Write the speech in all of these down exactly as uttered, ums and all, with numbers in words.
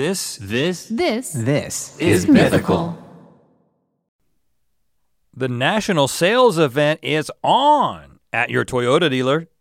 This, this, this, this is Mythical. The national sales event is on at your Toyota dealer,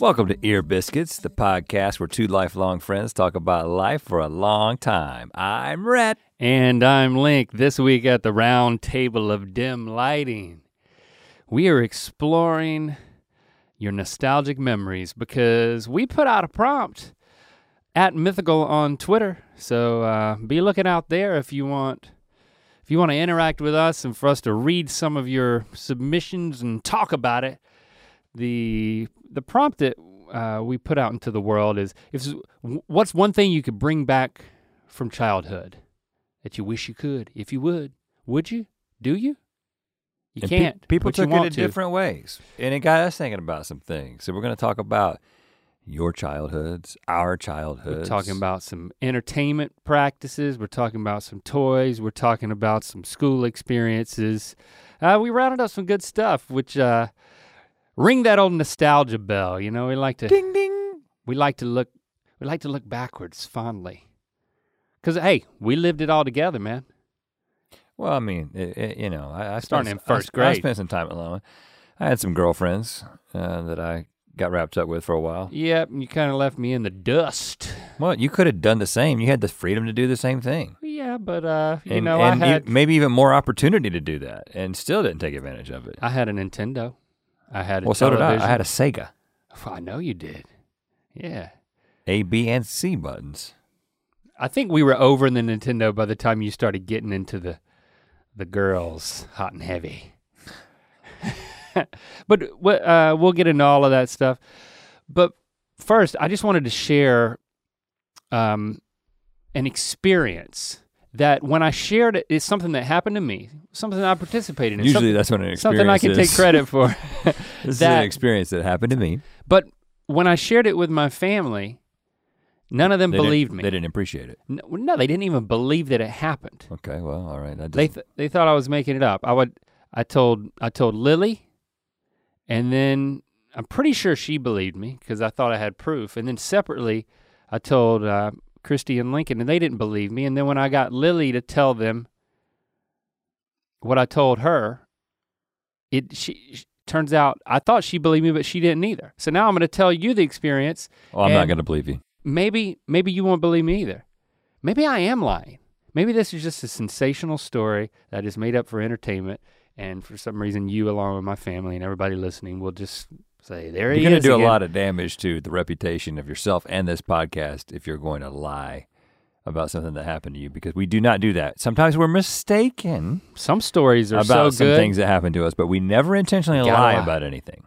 Welcome to Ear Biscuits, the podcast where two lifelong friends talk about life for a long time. I'm Rhett. And I'm Link. This week at the round table of dim lighting, we are exploring your nostalgic memories, because we put out a prompt at Mythical on Twitter. So uh, be looking out there if you want if you want to interact with us and for us to read some of your submissions and talk about it. The the prompt that uh, we put out into the world is, if what's one thing you could bring back from childhood that you wish you could, if you would? Would you? Do you? You and can't. Pe- people took it in to. different ways. And it got us thinking about some things. So we're gonna talk about your childhoods, our childhoods. We're talking about some entertainment practices. We're talking about some toys. We're talking about some school experiences. Uh, we rounded up some good stuff, which uh, ring that old nostalgia bell. You know, we like to ding ding. We like to look. We like to look backwards fondly. Cause hey, we lived it all together, man. Well, I mean, it, it, you know, I, I started in first I, grade. I spent some time alone. I had some girlfriends uh, that I got wrapped up with for a while. Yep, and you kind of left me in the dust. Well, you could have done the same. You had the freedom to do the same thing. Yeah, but uh, you and, know, and I had e- maybe even more opportunity to do that, and still didn't take advantage of it. I had a Nintendo. I had a well, television. so did I. I had a Sega. Oh, I know you did. Yeah. A, B, and C buttons. I think we were over in the Nintendo by the time you started getting into the. The girls, hot and heavy. But uh, we'll get into all of that stuff. But first, I just wanted to share um, an experience that when I shared it, it's something that happened to me, something I participated in. Usually that's when an experience something I can is. take credit for. This that, is an experience that happened to me. But when I shared it with my family, none of them they believed me. They didn't appreciate it. No, no, they didn't even believe that it happened. Okay, well, all right. That they th- they thought I was making it up. I would. I told I told Lily, and then I'm pretty sure she believed me because I thought I had proof. And then separately, I told uh, Christie and Lincoln, and they didn't believe me. And then when I got Lily to tell them what I told her, it she. she turns out I thought she believed me, but she didn't either. So now I'm going to tell you the experience. Well, I'm and, not going to believe you. Maybe maybe you won't believe me either. Maybe I am lying. Maybe this is just a sensational story that is made up for entertainment, and for some reason you, along with my family and everybody listening, will just say, there he is. You're gonna do again. A lot of damage to the reputation of yourself and this podcast if you're going to lie about something that happened to you, because we do not do that. Sometimes we're mistaken. Some stories are about so good. some things that happen to us, but we never intentionally lie, lie about anything.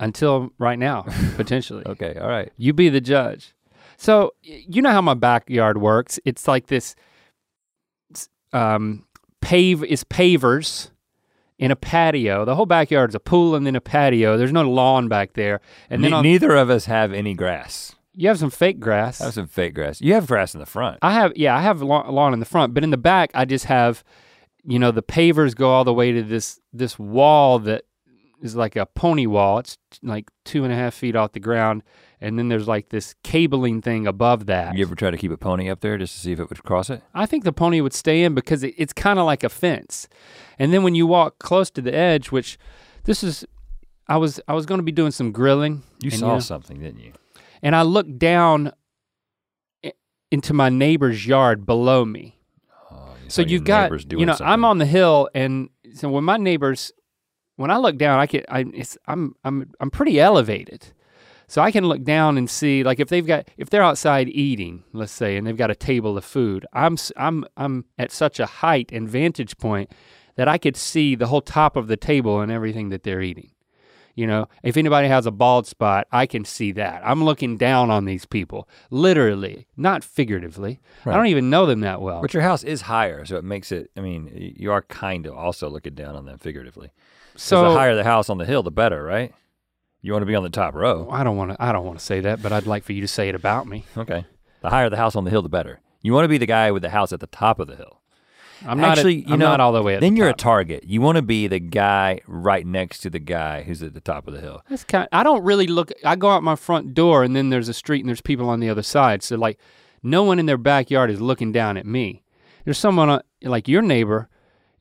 Until right now, potentially. Okay, all right. You be the judge. So you know how my backyard works. It's like this um, pave is pavers in a patio. The whole backyard's a pool and then a patio. There's no lawn back there. And ne- then on, neither of us have any grass. You have some fake grass. I have some fake grass. You have grass in the front. I have, yeah, I have lawn, lawn in the front, but in the back I just have, you know, the pavers go all the way to this this wall that is like a pony wall. It's like two and a half feet off the ground, and then there's like this cabling thing above that. You ever try to keep a pony up there just to see if it would cross it? I think the pony would stay in because it, it's kind of like a fence. And then when you walk close to the edge, which this is, I was I was going to be doing some grilling. You and, saw you know, something, didn't you? And I looked down into my neighbor's yard below me. Oh, So you got, you know, something. I'm on the hill, and so when my neighbors, when I look down, I can, I, it's, I'm, I'm, I'm pretty elevated, so I can look down and see, like if they've got, if they're outside eating, let's say, and they've got a table of food, I'm, I'm, I'm at such a height and vantage point that I could see the whole top of the table and everything that they're eating. You know, if anybody has a bald spot, I can see that. I'm looking down on these people, literally, not figuratively. Right. I don't even know them that well. But your house is higher, so it makes it, I mean, you are kind of also looking down on them figuratively. So the higher the house on the hill, the better, right? You want to be on the top row. I don't want to, I don't want to say that, but I'd like for you to say it about me. Okay. The higher the house on the hill, the better. You want to be the guy with the house at the top of the hill. I'm actually, not, a, you I'm know, not all the way at then the top. Then you're a target. You want to be the guy right next to the guy who's at the top of the hill. That's kind of, I don't really look, I go out my front door and then there's a street and there's people on the other side. So like no one in their backyard is looking down at me. There's someone like your neighbor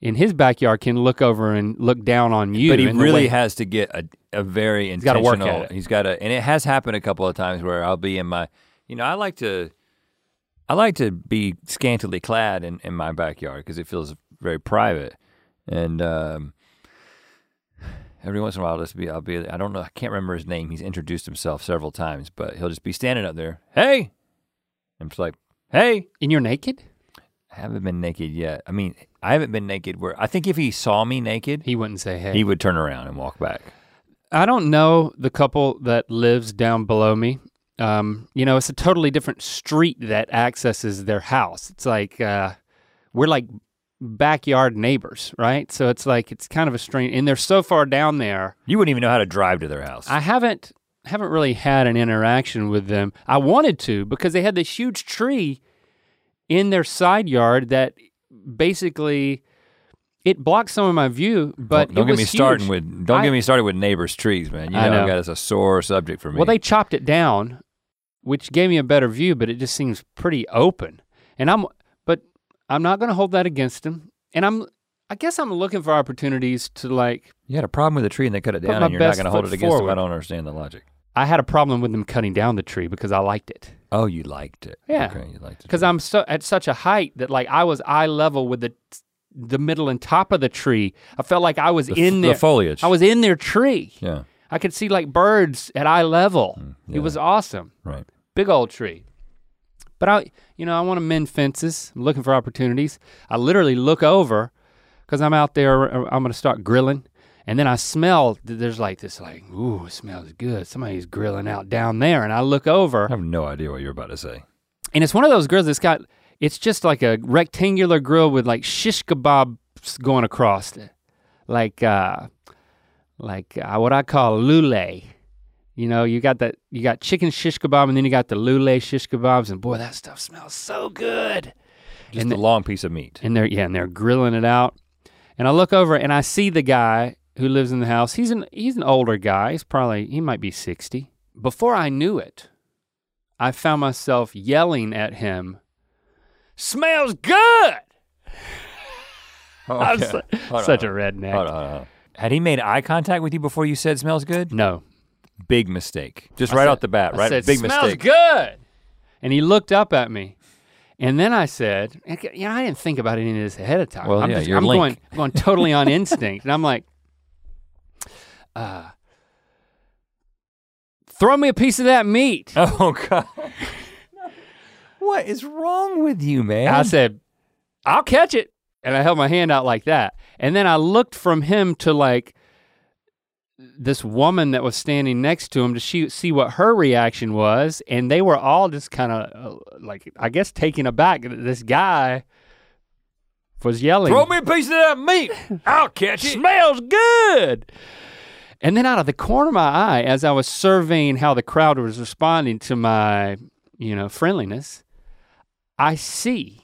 in his backyard can look over and look down on you. But he really way, has to get a, a very intentional. He's got to work at it. He's got to, and it has happened a couple of times where I'll be in my, you know, I like to, I like to be scantily clad in, in my backyard because it feels very private. And um, every once in a while, I'll just be, I'll be, I don't know, I can't remember his name. He's introduced himself several times, but he'll just be standing up there. Hey! I'm just like, hey! And you're naked? I haven't been naked yet. I mean, I haven't been naked where, I think if he saw me naked, he wouldn't say hey. He would turn around and walk back. I don't know the couple that lives down below me. Um, you know, it's a totally different street that accesses their house. It's like, uh, we're like backyard neighbors, right? So it's like, it's kind of a strange, and they're so far down there. You wouldn't even know how to drive to their house. I haven't, haven't really had an interaction with them. I wanted to because they had this huge tree in their side yard that basically, it blocked some of my view, but don't, don't it was get me huge. starting with don't I, get me started with neighbors' trees, man. You know, I know. God, it's a sore subject for me. Well, they chopped it down, which gave me a better view, but it just seems pretty open. And I'm, but I'm not gonna hold that against them. And I'm, I guess I'm looking for opportunities to like. You had a problem with the tree and they cut it down, and you're not gonna hold it against forward. them. I don't understand the logic. I had a problem with them cutting down the tree because I liked it. Oh, you liked it. Yeah, okay, you liked it. Because I'm so at such a height that like I was eye level with the. the middle and top of the tree. I felt like I was the, in their- the foliage. I was in their tree. Yeah. I could see like birds at eye level. Mm, yeah. It was awesome. Right. Big old tree. But I, you know, I wanna mend fences. I'm looking for opportunities. I literally look over, cause I'm out there, I'm gonna start grilling. And then I smell, there's like this like, ooh, it smells good. Somebody's grilling out down there. And I look over. I have no idea what you're about to say. And it's one of those grills that's got, it's just like a rectangular grill with like shish kebabs going across it. Like uh, like uh, what I call lule. You know, you got that, you got chicken shish kebab and then you got the lule shish kebabs and boy, that stuff smells so good. Just and a the, long piece of meat. And they're, yeah, and they're grilling it out. And I look over and I see the guy who lives in the house. He's an, he's an older guy, he's probably, he might be sixty. Before I knew it, I found myself yelling at him, smells good. Oh, okay. su- on, such a redneck. Hold on, hold on. Had he made eye contact with you before you said smells good? No. Big mistake. Just I right said, off the bat, I right? Said, Big smells mistake. Smells good. And he looked up at me. And then I said, you know, I didn't think about any of this ahead of time. Well, I'm yeah, just, you're I'm going, going totally on instinct. And I'm like, uh, throw me a piece of that meat. Oh God. What is wrong with you, man? I said, I'll catch it. And I held my hand out like that. And then I looked from him to like this woman that was standing next to him to see what her reaction was. And they were all just kind of like, I guess taken aback. This guy was yelling. Throw me a piece of that meat. I'll catch it. Smells good. And then out of the corner of my eye, as I was surveying how the crowd was responding to my, you know, friendliness, I see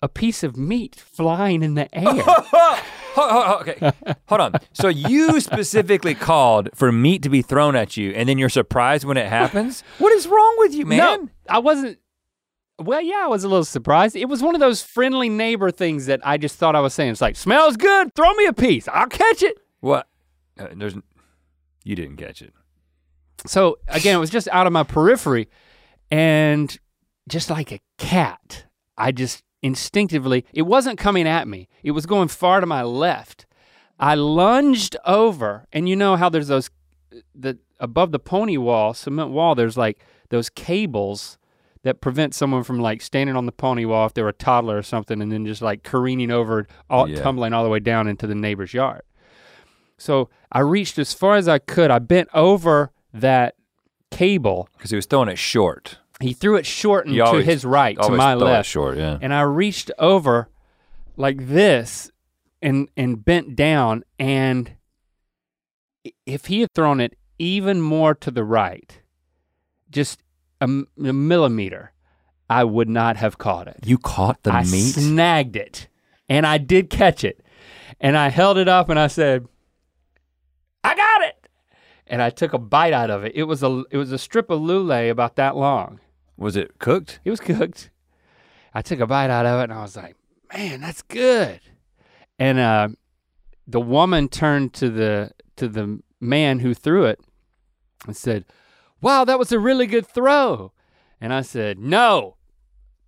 a piece of meat flying in the air. Okay, hold on. So you specifically called for meat to be thrown at you and then you're surprised when it happens? What is wrong with you, man? No, I wasn't, well, yeah, I was a little surprised. It was one of those friendly neighbor things that I just thought I was saying. It's like, smells good, throw me a piece, I'll catch it. What? Uh, there's, you didn't catch it. So again, it was just out of my periphery and just like a cat, I just instinctively, it wasn't coming at me. It was going far to my left. I lunged over, and you know how there's those, the above the pony wall, cement wall, there's like those cables that prevent someone from like standing on the pony wall if they were a toddler or something and then just like careening over, all, yeah. tumbling all the way down into the neighbor's yard. So I reached as far as I could. I bent over that cable. Because he was throwing it short. He threw it short and always, to his right, to my left. It short, yeah. And I reached over like this and and bent down, and if he had thrown it even more to the right, just a, a millimeter, I would not have caught it. You caught the I meat? I snagged it, and I did catch it. And I held it up and I said, I got it. And I took a bite out of it. It was a, it was a strip of lule about that long. Was it cooked? It was cooked. I took a bite out of it and I was like, man, that's good. And uh, the woman turned to the to the man who threw it and said, wow, that was a really good throw. And I said, no,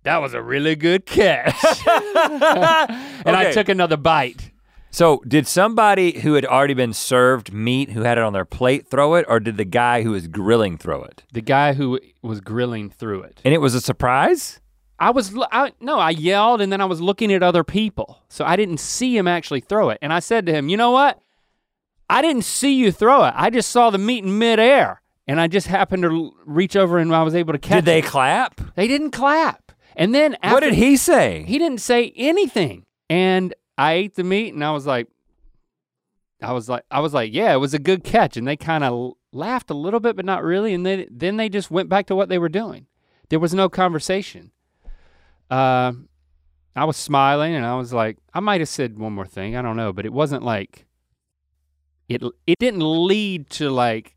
that was a really good catch. And okay. I took another bite. So did somebody who had already been served meat who had it on their plate throw it, or did the guy who was grilling throw it? The guy who was grilling threw it. And it was a surprise? I was, I, no, I yelled and then I was looking at other people. So I didn't see him actually throw it. And I said to him, you know what? I didn't see you throw it. I just saw the meat in midair. And I just happened to reach over and I was able to catch it. Did they clap? They didn't clap. And then after- What did he say? He didn't say anything. And I ate the meat and I was like, I was like, I was like, yeah, it was a good catch. And they kind of laughed a little bit, but not really. And then, then they just went back to what they were doing. There was no conversation. Uh, I was smiling and I was like, I might've said one more thing, I don't know, but it wasn't like, it it didn't lead to like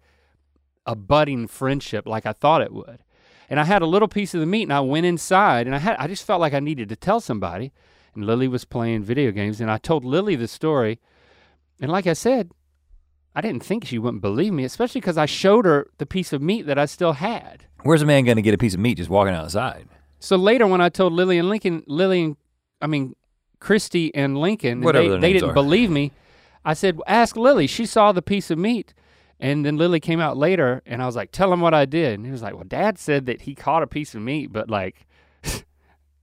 a budding friendship like I thought it would. And I had a little piece of the meat and I went inside and I had I just felt like I needed to tell somebody. And Lily was playing video games, and I told Lily the story. And like I said, I didn't think she wouldn't believe me, especially because I showed her the piece of meat that I still had. Where's a man gonna get a piece of meat just walking outside? So later when I told Lily and Lincoln, Lily and, I mean, Christie and Lincoln, and they, they didn't are. believe me. I said, ask Lily, she saw the piece of meat. And then Lily came out later, and I was like, tell him what I did. And he was like, well, Dad said that he caught a piece of meat, but like,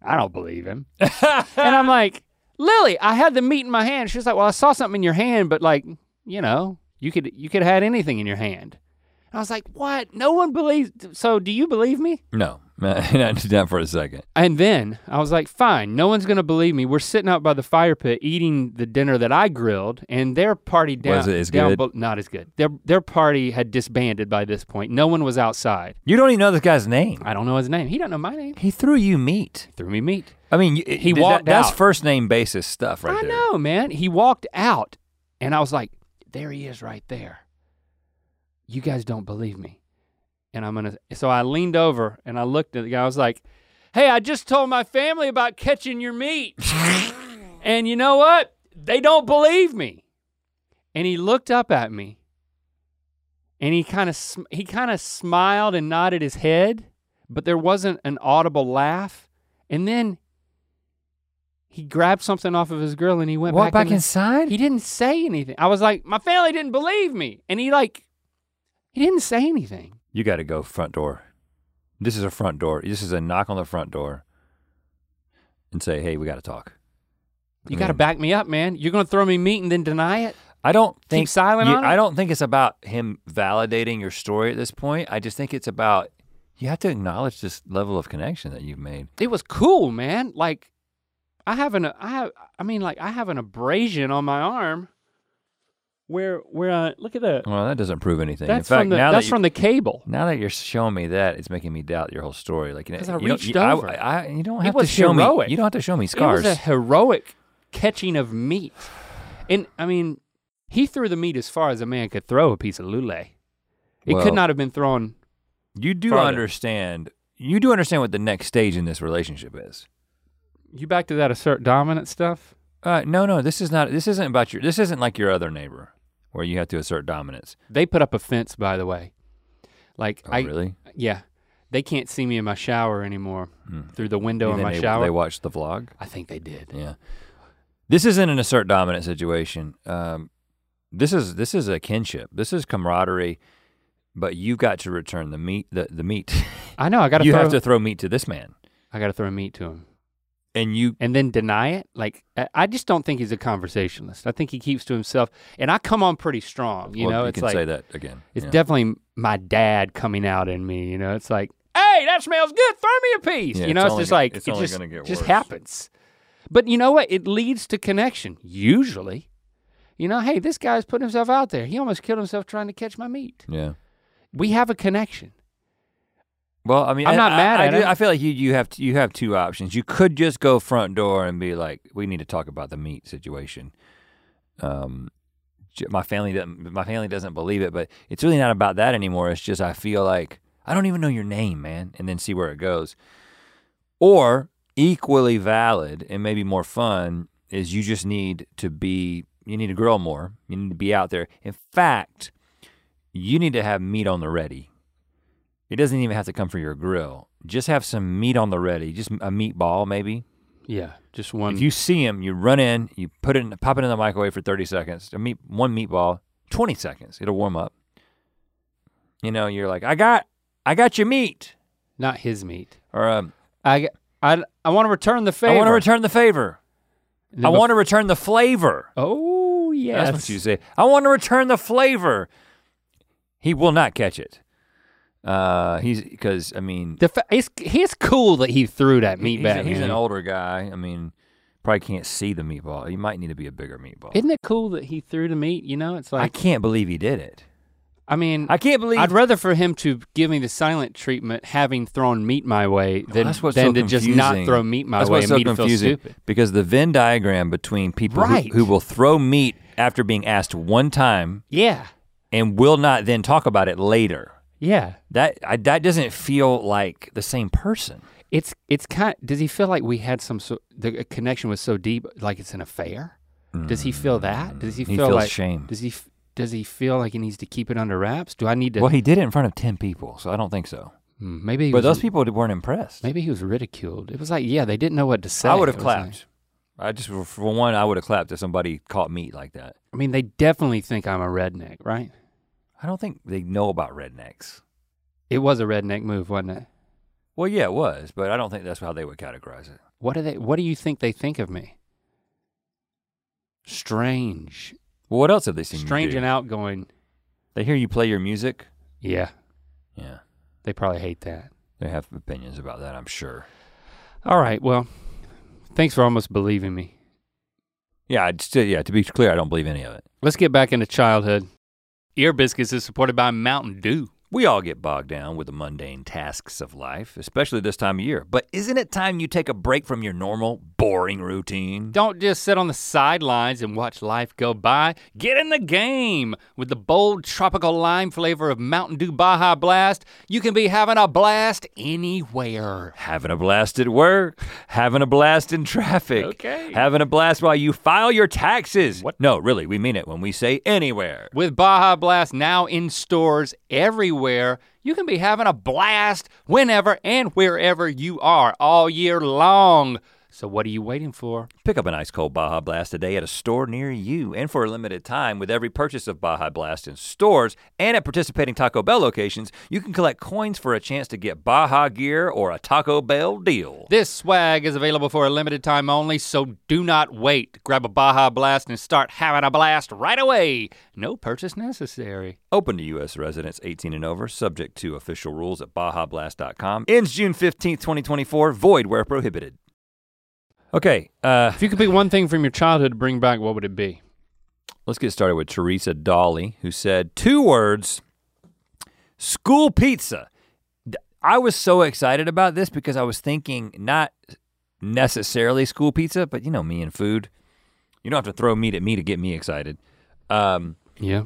I don't believe him. And I'm like, Lily, I had the meat in my hand. She was like, well, I saw something in your hand, but like, you know, you could you could have had anything in your hand. And I was like, what? No one believes, so do you believe me? No, not for a second. And then I was like, fine, no one's gonna believe me. We're sitting out by the fire pit eating the dinner that I grilled, and their party down- Was it as down, good? Not as good. Their, their party had disbanded by this point. No one was outside. You don't even know this guy's name. I don't know his name. He don't know my name. He threw you meat. He threw me meat. I mean, you, he walked that, out. That's first name basis stuff right I there. I know, man. He walked out, and I was like, there he is right there. You guys don't believe me. And I'm gonna, so I leaned over and I looked at the guy, I was like, hey, I just told my family about catching your meat. And you know what? They don't believe me. And he looked up at me and he kind of he kind of smiled and nodded his head, but there wasn't an audible laugh. And then he grabbed something off of his grill and he went back, back in inside? The, he didn't say anything. I was like, my family didn't believe me. And he like, he didn't say anything. You gotta go front door. This is a front door. This is a knock on the front door and say, hey, we gotta talk. You I gotta mean, back me up, man. You're gonna throw me meat and then deny it? I don't think- Keep silent you, on it? I don't think it's about him validating your story at this point. I just think it's about, you have to acknowledge this level of connection that you've made. It was cool, man. Like, I have an, I have, I mean, like, I have an abrasion on my arm. Where, where, uh, look at that. Well, that doesn't prove anything. That's, in fact, from, the, now that's that you, from the cable. Now that you're showing me that, it's making me doubt your whole story. Like, because I reached you, over. I, I, you don't have it to show heroic. me, you don't have to show me scars. It was a heroic catching of meat. And I mean, he threw the meat as far as a man could throw a piece of lule. It well, could not have been thrown. You do farther. understand, you do understand what the next stage in this relationship is. You back to that assert dominant stuff? Uh, no, no, this is not, this isn't about your, this isn't like your other neighbor, where you have to assert dominance. They put up a fence, by the way. Like, oh, I- really? Yeah. They can't see me in my shower anymore mm. through the window in my they, shower. They watched the vlog? I think they did. Yeah. This isn't an assert dominant situation. Um, this is this is a kinship. This is camaraderie, but you've got to return the meat. The, the meat. I know, I gotta You throw, have to throw meat to this man. I gotta throw meat to him. And you- And then deny it? Like, I just don't think he's a conversationalist. I think he keeps to himself, and I come on pretty strong, you well, know? You it's can like, say that again. It's yeah. definitely my dad coming out in me, you know? It's like, hey, that smells good, throw me a piece. Yeah, you know, it's, it's just like, it's it only just, gonna get worse. Just happens. But you know what, it leads to connection, usually. You know, hey, this guy's putting himself out there. He almost killed himself trying to catch my meat. Yeah. We have a connection. Well, I mean, I'm not I, mad I, at I, it. I feel like you you have to, you have two options. You could just go front door and be like, we need to talk about the meat situation. Um, my family doesn't my family doesn't believe it, but it's really not about that anymore. It's just I feel like I don't even know your name, man, and then see where it goes. Or equally valid and maybe more fun is you just need to be, you need to grill more. You need to be out there. In fact, you need to have meat on the ready. It doesn't even have to come from your grill. Just have some meat on the ready, just a meatball maybe. Yeah, just one. If you see him, you run in, you put it in, pop it in the microwave for thirty seconds, a meat, one meatball, twenty seconds, it'll warm up. You know, you're like, I got, I got your meat. Not his meat. Or um, I, I, I wanna return the favor. I wanna return the favor. I bef- wanna return the flavor. Oh, yes. That's what you say. I wanna return the flavor. He will not catch it. Uh, he's because I mean, the fa- it's, he's cool that he threw that meat he's back. A, he's an older guy. I mean, probably can't see the meatball. He might need to be a bigger meatball. Isn't it cool that he threw the meat? You know, it's like I can't believe he did it. I mean, I can't believe I'd rather for him to give me the silent treatment, having thrown meat my way, than, well, than so to just not throw meat my that's way. That's what's and so confusing feel stupid. Because the Venn diagram between people right. who, who will throw meat after being asked one time, yeah, and will not then talk about it later. Yeah, that I, that doesn't feel like the same person. It's it's kind. Does he feel like we had some so, the connection was so deep, like it's an affair? Mm. Does he feel that? Does he feel he feels like shame? Does he does he feel like he needs to keep it under wraps? Do I need to? Well, he did it in front of ten people, so I don't think so. Maybe, he but was, those people weren't impressed. Maybe he was ridiculed. It was like, yeah, they didn't know what to say. I would have clapped. Like, I just for one, I would have clapped if somebody caught meat like that. I mean, they definitely think I'm a redneck, right? I don't think they know about rednecks. It was a redneck move, wasn't it? Well, yeah, it was, but I don't think that's how they would categorize it. What do they? What do you think they think of me? Strange. Well, what else have they seen? Strange and outgoing. They hear you play your music? Yeah. Yeah. They probably hate that. They have opinions about that, I'm sure. All right, well, thanks for almost believing me. Yeah, I'd still, yeah, to be clear, I don't believe any of it. Let's get back into childhood. Ear Biscuits is supported by Mountain Dew. We all get bogged down with the mundane tasks of life, especially this time of year. But isn't it time you take a break from your normal, boring routine? Don't just sit on the sidelines and watch life go by. Get in the game! With the bold tropical lime flavor of Mountain Dew Baja Blast, you can be having a blast anywhere. Having a blast at work, having a blast in traffic, okay. Having a blast while you file your taxes. What? No, really, we mean it when we say anywhere. With Baja Blast now in stores everywhere, you can be having a blast whenever and wherever you are all year long. So what are you waiting for? Pick up an ice cold Baja Blast today at a store near you and for a limited time with every purchase of Baja Blast in stores and at participating Taco Bell locations, you can collect coins for a chance to get Baja gear or a Taco Bell deal. This swag is available for a limited time only, so do not wait. Grab a Baja Blast and start having a blast right away. No purchase necessary. Open to U S residents eighteen and over, subject to official rules at Baja Blast dot com. Ends June fifteenth, twenty twenty-four, void where prohibited. Okay. Uh, if you could pick one thing from your childhood to bring back, what would it be? Let's get started with Teresa Dolly, who said two words, school pizza. I was so excited about this because I was thinking not necessarily school pizza, but you know me and food. You don't have to throw meat at me to get me excited. Um, yeah.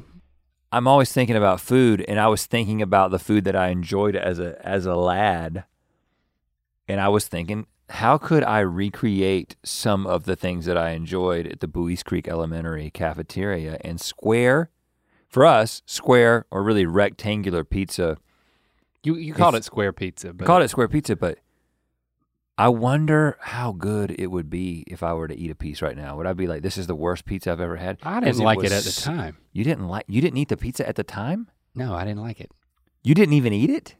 I'm always thinking about food, and I was thinking about the food that I enjoyed as a as a lad, and I was thinking, how could I recreate some of the things that I enjoyed at the Buies Creek Elementary cafeteria? And square, for us, square or really rectangular pizza You you called it square pizza. But called it square pizza, but I wonder how good it would be if I were to eat a piece right now. Would I be like, this is the worst pizza I've ever had? I didn't like it at the time. You didn't like, you didn't eat the pizza at the time? No, I didn't like it. You didn't even eat it?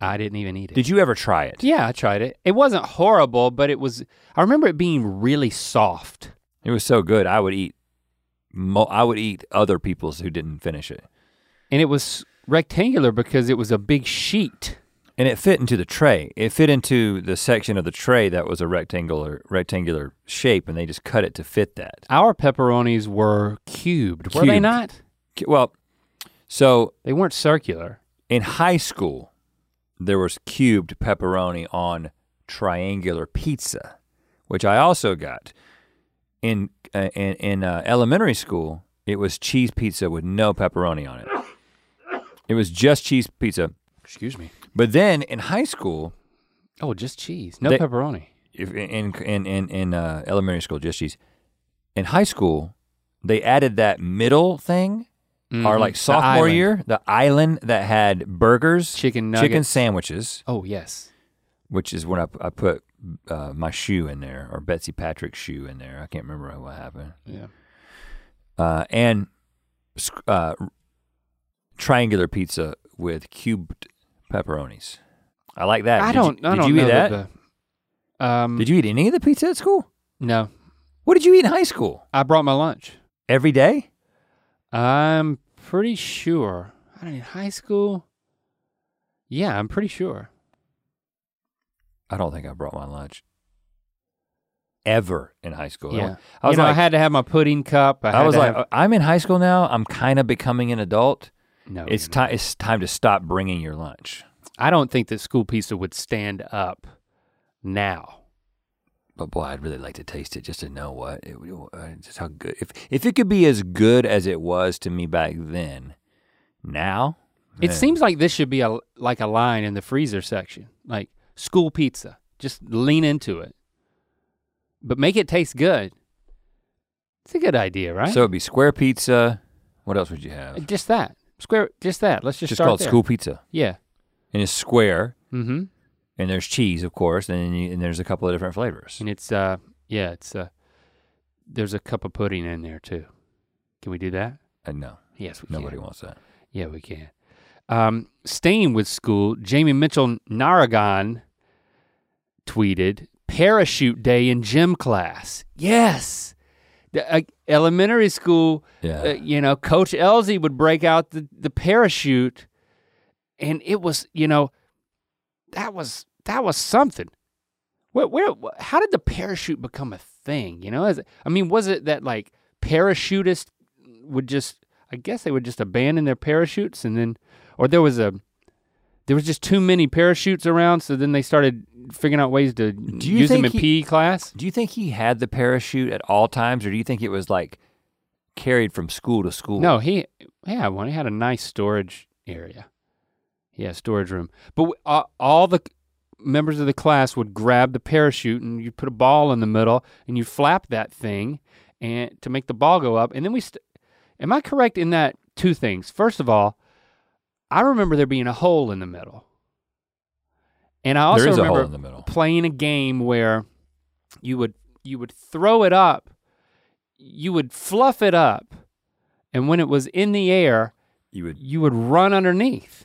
I didn't even eat it. Did you ever try it? Yeah, I tried it. It wasn't horrible, but it was, I remember it being really soft. It was so good, I would eat, mo- I would eat other people's who didn't finish it. And it was rectangular because it was a big sheet. And it fit into the tray. It fit into the section of the tray that was a rectangular rectangular shape, and they just cut it to fit that. Our pepperonis were cubed, cubed. Were they not? Well, so. They weren't circular. In high school, there was cubed pepperoni on triangular pizza, which I also got. In uh, in, in uh, elementary school, it was cheese pizza with no pepperoni on it. It was just cheese pizza. Excuse me. But then in high school, oh, just cheese, no they, pepperoni. If in in in in uh, elementary school, just cheese. In high school, they added that middle thing, mm-hmm. or like sophomore the year, the island that had burgers, chicken nuggets, chicken sandwiches. Oh yes, which is when I I put uh, my shoe in there, or Betsy Patrick's shoe in there. I can't remember what happened. Yeah, uh, and uh, triangular pizza with cubed pepperonis. I like that. I did don't, you, I did don't you know eat that? that the, um, did you eat any of the pizza at school? No. What did you eat in high school? I brought my lunch. Every day? I'm pretty sure. I don't eat high school. Yeah, I'm pretty sure. I don't think I brought my lunch ever in high school. Yeah. I was you know, like, I had to have my pudding cup. I, I was like, have... I'm in high school now. I'm kind of becoming an adult. No, it's time. It's time to stop bringing your lunch. I don't think that school pizza would stand up now. But boy, I'd really like to taste it just to know what it, it, just how good. If if it could be as good as it was to me back then, now it man. seems like this should be a like a line in the freezer section, like school pizza. Just lean into it, but make it taste good. It's a good idea, right? So it'd be square pizza. What else would you have? Just that. Square, just that, let's just, just start there. Just called school pizza. Yeah. And it's square. Mm-hmm. And there's cheese, of course, and and there's a couple of different flavors. And it's, uh, yeah, it's, uh, there's a cup of pudding in there too. Can we do that? Uh, no. Yes, we can. Nobody wants that. Yeah, we can. Um, staying with school, Jamie Mitchell Naragon tweeted, parachute day in gym class. Yes. The, uh, elementary school, yeah. uh, you know, Coach Elsie would break out the, the parachute, and it was, you know, that was that was something. Where, where, how did the parachute become a thing? You know, Is it, I mean, was it that like parachutists would just, I guess they would just abandon their parachutes, and then, or there was a, there was just too many parachutes around, so then they started figuring out ways to use them in P E class. Do you think he had the parachute at all times, or do you think it was like carried from school to school? No, he yeah, well, he had a nice storage area. Yeah, storage room. But uh, all the members of the class would grab the parachute, and you put a ball in the middle, and you flap that thing, and to make the ball go up. And then we, st- am I correct in that two things? First of all, I remember there being a hole in the middle. And I also remember playing a game where you would you would throw it up, you would fluff it up, and when it was in the air, you would you would run underneath.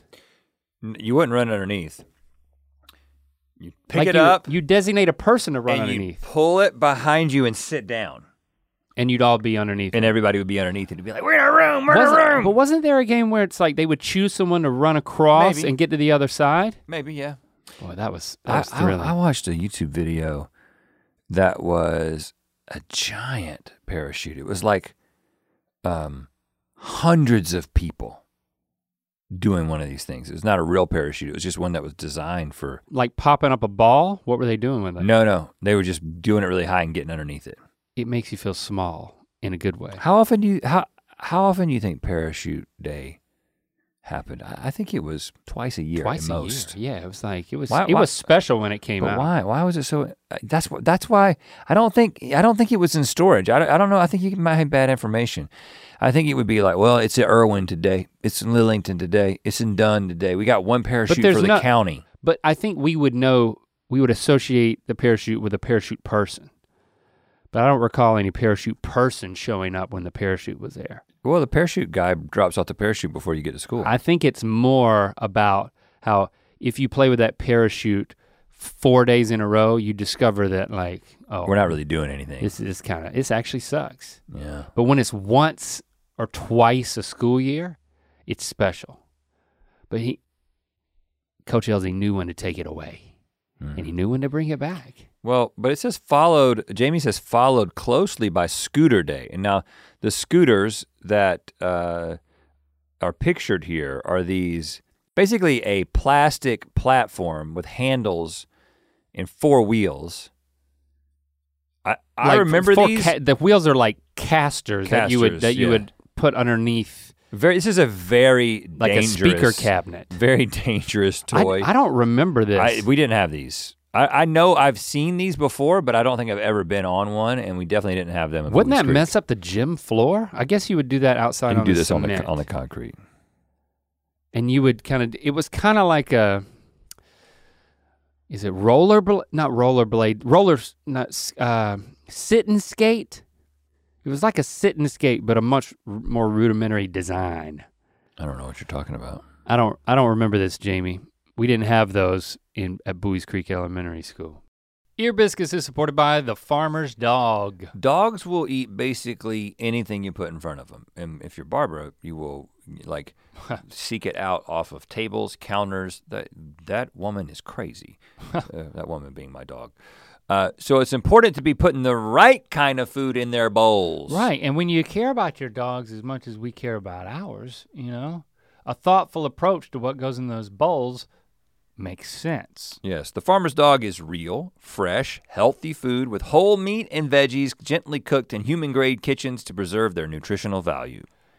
You wouldn't run underneath. You pick like it you, up. You designate a person to run and underneath. You pull it behind you and sit down. And you'd all be underneath. And everybody would be underneath it. It'd be like, we're in a room, we're wasn't, in a room. But wasn't there a game where it's like they would choose someone to run across Maybe. and get to the other side? Maybe, yeah. Boy, that was, that I, was thrilling. I, I watched a YouTube video that was a giant parachute. It was like um, hundreds of people doing one of these things. It was not a real parachute. It was just one that was designed for. Like popping up a ball? What were they doing with it? No, no. They were just doing it really high and getting underneath it. It makes you feel small in a good way. How often do you how how often do you think parachute day happened. I think it was twice a year twice at most. A year. Yeah, it was like it was why, it why, was special when it came but out. Why? Why was it so? That's what. That's why I don't think I don't think it was in storage. I don't, I don't know. I think you might have bad information. I think it would be like, well, it's in Irwin today. It's in Lillington today. It's in Dunn today. We got one parachute for the no, county. But I think we would know. We would associate the parachute with a parachute person. But I don't recall any parachute person showing up when the parachute was there. Well, the parachute guy drops off the parachute before you get to school. I think it's more about how if you play with that parachute four days in a row, you discover that like, oh. We're not really doing anything. This is kind of, it actually sucks. Yeah. But when it's once or twice a school year, it's special. But he, Coach Elsie knew when to take it away mm. and he knew when to bring it back. Well, but it says followed, Jamie says followed closely by Scooter Day. And now the scooters that uh, are pictured here are these, basically a plastic platform with handles and four wheels. I, like I remember these. Ca- the wheels are like casters, casters that you would that you yeah. would put underneath. Very. This is a very like dangerous. Like a speaker cabinet. Very dangerous toy. I, I don't remember this. I, we didn't have these. I, I know I've seen these before, but I don't think I've ever been on one, and we definitely didn't have them. Wouldn't that mess up the gym floor? I guess you would do that outside on the cement. You do this on the, on the concrete. And you would kind of, it was kind of like a, is it roller, not rollerblade, roller, not, uh, sit and skate? It was like a sit and skate, but a much more rudimentary design. I don't know what you're talking about. I don't, I don't remember this, Jamie. We didn't have those in at Buies Creek Elementary School. Ear Biscuits is supported by the Farmer's Dog. Dogs will eat basically anything you put in front of them. And if you're Barbara, you will like seek it out off of tables, counters. That that woman is crazy. uh, that woman being my dog. Uh, so it's important to be putting the right kind of food in their bowls. Right, and when you care about your dogs as much as we care about ours, you know, a thoughtful approach to what goes in those bowls makes sense. Yes, the Farmer's Dog is real, fresh, healthy food with whole meat and veggies gently cooked in human-grade kitchens to preserve their nutritional value.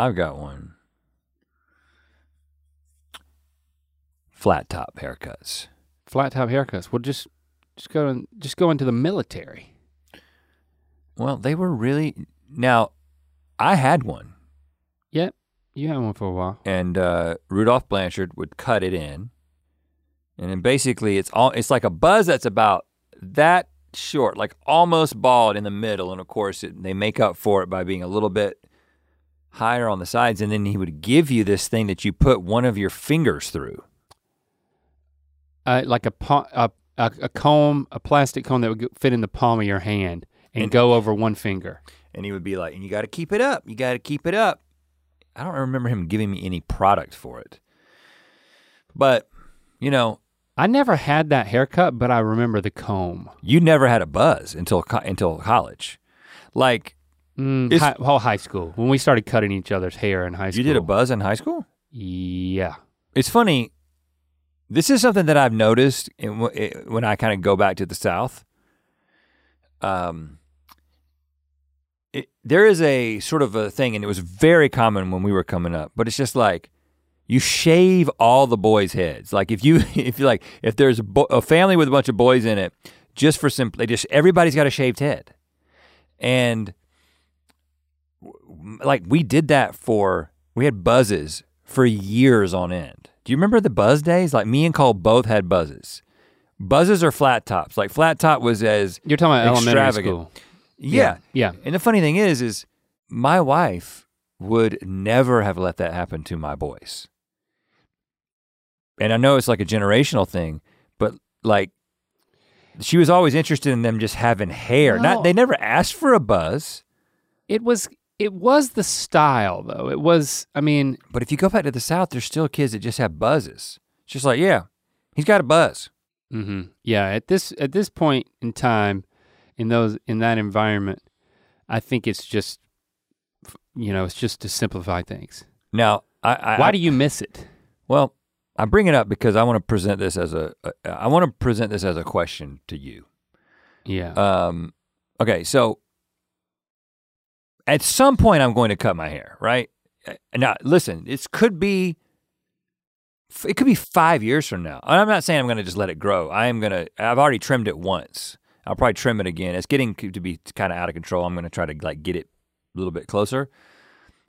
I've got one. Flat top haircuts. Flat top haircuts. Well, just just go in, just go into the military. Well, they were really now. I had one. Yep, you had one for a while. And uh, Rudolph Blanchard would cut it in, and then basically it's all it's like a buzz that's about that short, like almost bald in the middle, and of course it, they make up for it by being a little bit higher on the sides, and then he would give you this thing that you put one of your fingers through. Uh, like a, a a comb, a plastic comb that would fit in the palm of your hand and, and go over one finger. And he would be like, and you gotta keep it up, you gotta keep it up. I don't remember him giving me any product for it. But, you know. I never had that haircut, but I remember the comb. You never had a buzz until until college. Like, Mm, high, well, high school, when we started cutting each other's hair in high school. You did a buzz in high school? Yeah. It's funny, this is something that I've noticed in, it, when I kind of go back to the South. Um, it, there is a sort of a thing, and it was very common when we were coming up, but it's just like, you shave all the boys' heads. Like if you, if you like, if there's a, bo- a family with a bunch of boys in it, just for simple, they just, everybody's got a shaved head. And like we did that for, we had buzzes for years on end. Do you remember the buzz days? Like me and Cole both had buzzes. Buzzes are flat tops. Like flat top was as You're talking about elementary school. Yeah. yeah. Yeah. And the funny thing is, is my wife would never have let that happen to my boys. And I know it's like a generational thing, but like she was always interested in them just having hair. No. Not, they never asked for a buzz. It was, It was the style though. It was, I mean. But if you go back to the South, there's still kids that just have buzzes. It's just like, yeah, he's got a buzz. Mm-hmm. Yeah, at this at this point in time, in those in that environment, I think it's just, you know, it's just to simplify things. Now, I, I why I, do you miss it? Well, I bring it up because I want to present this as a, a I want to present this as a question to you. Yeah. Um. Okay, so. At some point, I'm going to cut my hair, right? Now, listen, this could be, it could be five years from now. I'm not saying I'm gonna just let it grow. I am gonna, I've already trimmed it once. I'll probably trim it again. It's getting to be kind of out of control. I'm gonna try to like get it a little bit closer.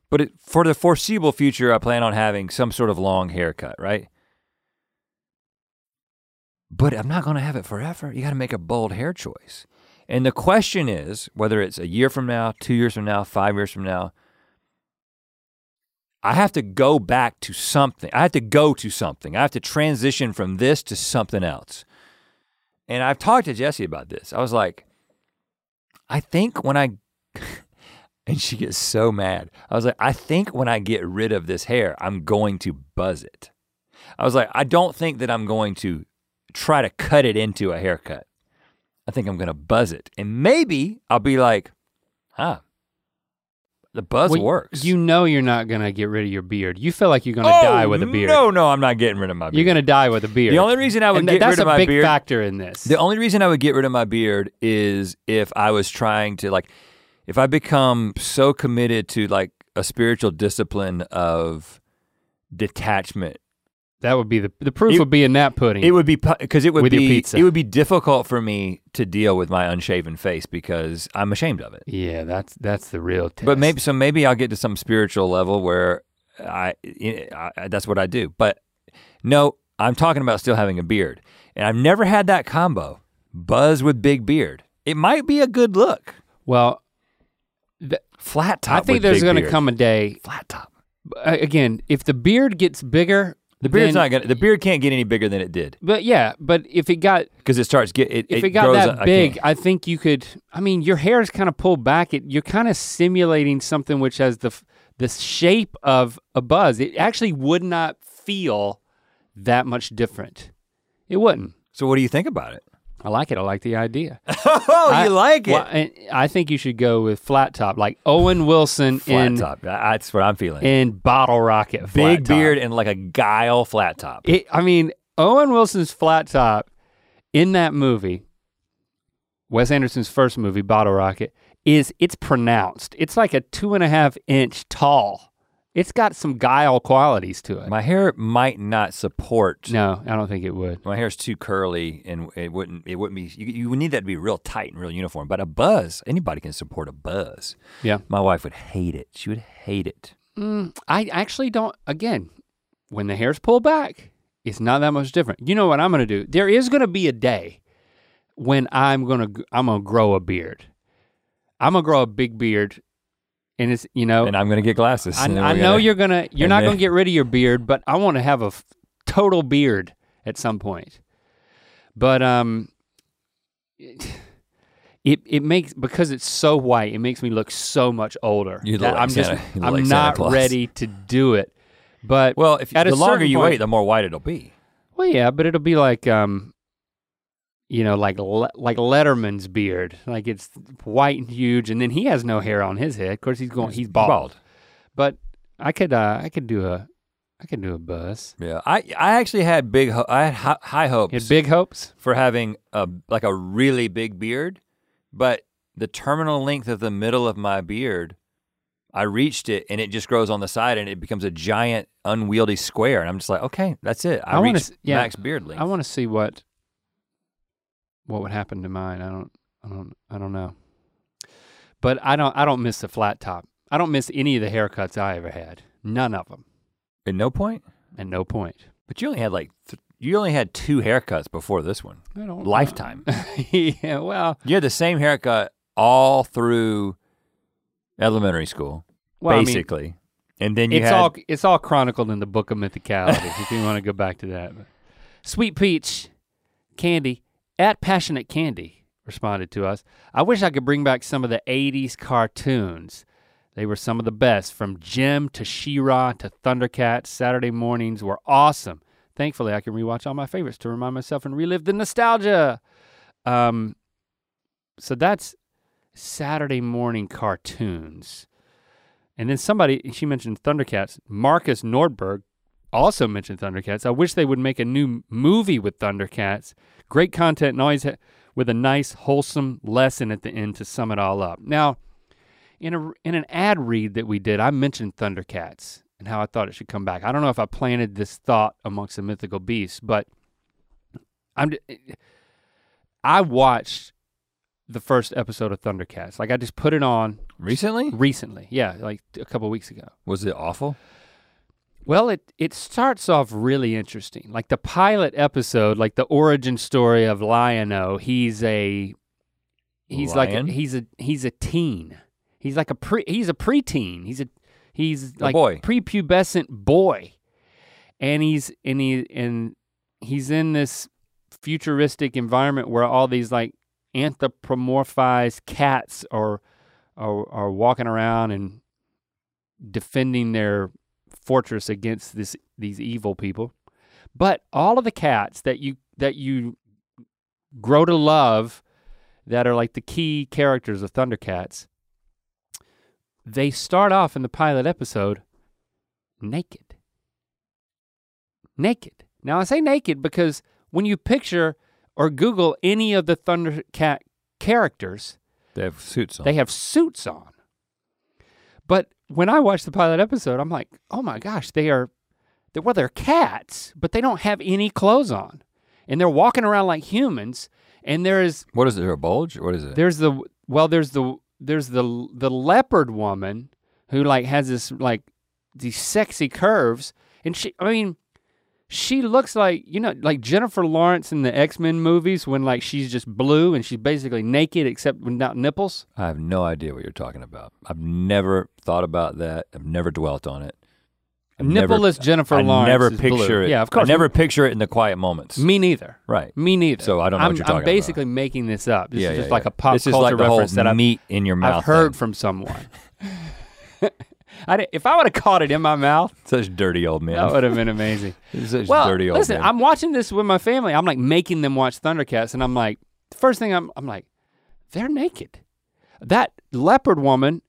But it, for the foreseeable future, I plan on having some sort of long haircut, right? But I'm not gonna have it forever. You gotta make a bold hair choice. And the question is, whether it's a year from now, two years from now, five years from now, I have to go back to something. I have to go to something. I have to transition from this to something else. And I've talked to Jessie about this. I was like, I think when I, and she gets so mad. I was like, I think when I get rid of this hair, I'm going to buzz it. I was like, I don't think that I'm going to try to cut it into a haircut. I think I'm gonna buzz it. And maybe I'll be like, huh, the buzz well, works. You know you're not gonna get rid of your beard. You feel like you're gonna oh, die with a beard. No, no, I'm not getting rid of my beard. You're gonna die with a beard. The only reason I would and get rid of my beard- That's a big factor in this. The only reason I would get rid of my beard is if I was trying to like, if I become so committed to like a spiritual discipline of detachment. That would be the the proof it, would be in that pudding. It would be because it would with be your pizza. It would be difficult for me to deal with my unshaven face because I'm ashamed of it. Yeah, that's that's the real test. But maybe so maybe I'll get to some spiritual level where I, I that's what I do. But no, I'm talking about still having a beard, and I've never had that combo. Buzz with big beard. It might be a good look. Well, the, flat top. I think with there's big gonna beard. Come a day. Flat top. Again, if the beard gets bigger. The beard's then, not gonna. The beard can't get any bigger than it did. But yeah, but if it got because it starts get it, if it, it got grows that big, I, I think you could. I mean, your hair is kind of pulled back. It you're kind of simulating something which has the the shape of a buzz. It actually would not feel that much different. It wouldn't. So what do you think about it? I like it. I like the idea. Oh, I, you like it? Well, I, I think you should go with flat top, like Owen Wilson. Flat in, top. That's what I'm feeling. In Bottle Rocket, flat big top. Beard and like a Guile flat top. It, I mean, Owen Wilson's flat top in that movie, Wes Anderson's first movie, Bottle Rocket, is it's pronounced. It's like a two and a half inch tall. It's got some Guile qualities to it. My hair might not support. No, I don't think it would. My hair's too curly and it wouldn't It wouldn't be, you, you would need that to be real tight and real uniform, but a buzz, anybody can support a buzz. Yeah. My wife would hate it, she would hate it. Mm, I actually don't, again, when the hair's pulled back, it's not that much different. You know what I'm gonna do? There is gonna be a day when I'm gonna, I'm gonna grow a beard. I'm gonna grow a big beard. And it's, you know. And I'm gonna get glasses. I, I gonna, know you're gonna, you're not then, gonna get rid of your beard, but I wanna have a f- total beard at some point. But um, it, it makes, because it's so white, it makes me look so much older. You look like I'm Santa, just, you look I'm like not Santa Claus. Ready to do it. But well, if at the a longer you point, wait, the more white it'll be. Well, yeah, but it'll be like, um, you know, like Le- like Letterman's beard, like it's white and huge, and then he has no hair on his head. Of course, he's going, he's bald. bald. But I could, uh, I could do a, I could do a buzz. Yeah, I, I actually had big, ho- I had hi- high hopes. You had big hopes for having a like a really big beard, but the terminal length of the middle of my beard, I reached it, and it just grows on the side, and it becomes a giant unwieldy square, and I'm just like, okay, that's it. I, I wanna, reached yeah, max beard length. I want to see what. What would happen to mine? I don't, I don't, I don't know. But I don't, I don't miss the flat top. I don't miss any of the haircuts I ever had. None of them. At no point? At no point. But you only had like, th- you only had two haircuts before this one. I don't. Lifetime. Yeah, well. You had the same haircut all through elementary school, well, basically. I mean, and then you it's had. All, it's all chronicled in the Book of Mythicality, if you want to go back to that. Sweet Peach Candy. At Passionate Candy responded to us, I wish I could bring back some of the eighties cartoons. They were some of the best, from Jim to She-Ra to Thundercats. Saturday mornings were awesome. Thankfully, I can rewatch all my favorites to remind myself and relive the nostalgia. Um, so that's Saturday morning cartoons. And then somebody, she mentioned Thundercats. Marcus Nordberg also mentioned Thundercats. I wish they would make a new movie with Thundercats. Great content and always ha- with a nice, wholesome lesson at the end to sum it all up. Now, in a in an ad read that we did, I mentioned Thundercats and how I thought it should come back. I don't know if I planted this thought amongst the mythical beasts, but I'm I watched the first episode of Thundercats. Like I just put it on. Recently? Recently, yeah, like a couple weeks ago. Was it awful? Well, it it starts off really interesting. Like the pilot episode, like the origin story of Lion-O, he's a he's Lion? like a, he's a he's a teen. He's like a pre he's a preteen. He's a he's like a boy. Prepubescent boy. And he's and he and he's in this futuristic environment where all these like anthropomorphized cats are are, are walking around and defending their fortress against this these evil people. But all of the cats that you that you grow to love that are like the key characters of Thundercats, they start off in the pilot episode naked. Naked. Now I say naked because when you picture or Google any of the Thundercat characters, they have suits on. They have suits on. But when I watched the pilot episode, I'm like, oh my gosh, they are, they're, well, they're cats, but they don't have any clothes on. And they're walking around like humans, and there is- What is it, a bulge? What is it? There's the, well, there's the, There's the the leopard woman who like has this like these sexy curves, and she I mean she looks like, you know, like Jennifer Lawrence in the X-Men movies when like she's just blue and she's basically naked except without nipples. I have no idea what you're talking about. I've never thought about that. I've never dwelt on it. I've Nippleless never, Jennifer I, Lawrence. I never is picture blue. It. Yeah, of course. I never picture it in the quiet moments. Me neither. Right. Me neither. So I don't know I'm, what you're talking about. I'm basically about. making this up. This yeah, is just yeah, like yeah. a pop this culture like reference that meat I've, in your mouth I've heard thing. From someone. I if I would have caught it in my mouth. Such dirty old man. That would have been amazing. Such well, dirty old listen, man. I'm watching this with my family. I'm like making them watch Thundercats, and I'm like, the first thing I'm I'm like, they're naked. That leopard woman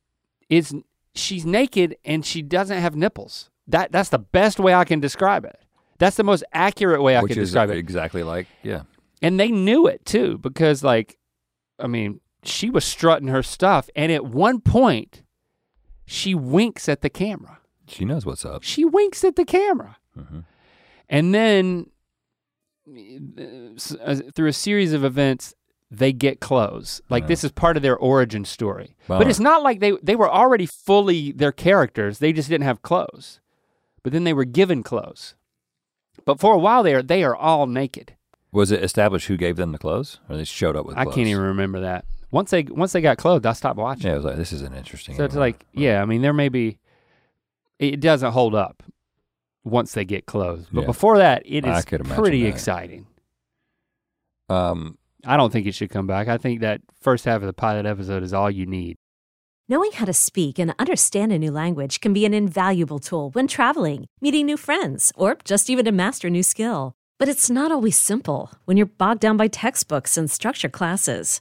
is, she's naked and she doesn't have nipples. That that's the best way I can describe it. That's the most accurate way I Which can describe it. Exactly like, yeah. And they knew it too, because like, I mean, she was strutting her stuff, and at one point, she winks at the camera. She knows what's up. She winks at the camera. Mm-hmm. And then, uh, through a series of events, they get clothes. Like yeah. This is part of their origin story. Wow. But it's not like they, they were already fully their characters, they just didn't have clothes. But then they were given clothes. But for a while there, they are all naked. Was it established who gave them the clothes? Or they showed up with clothes? I can't even remember that. Once they once they got clothed, I stopped watching. Yeah, it was like, this isn't interesting. So anymore. It's like, yeah, I mean, there may be, it doesn't hold up once they get clothed. But yeah. Before that, it is pretty that. exciting. Um, I don't think it should come back. I think that first half of the pilot episode is all you need. Knowing how to speak and understand a new language can be an invaluable tool when traveling, meeting new friends, or just even to master a new skill. But it's not always simple when you're bogged down by textbooks and structure classes.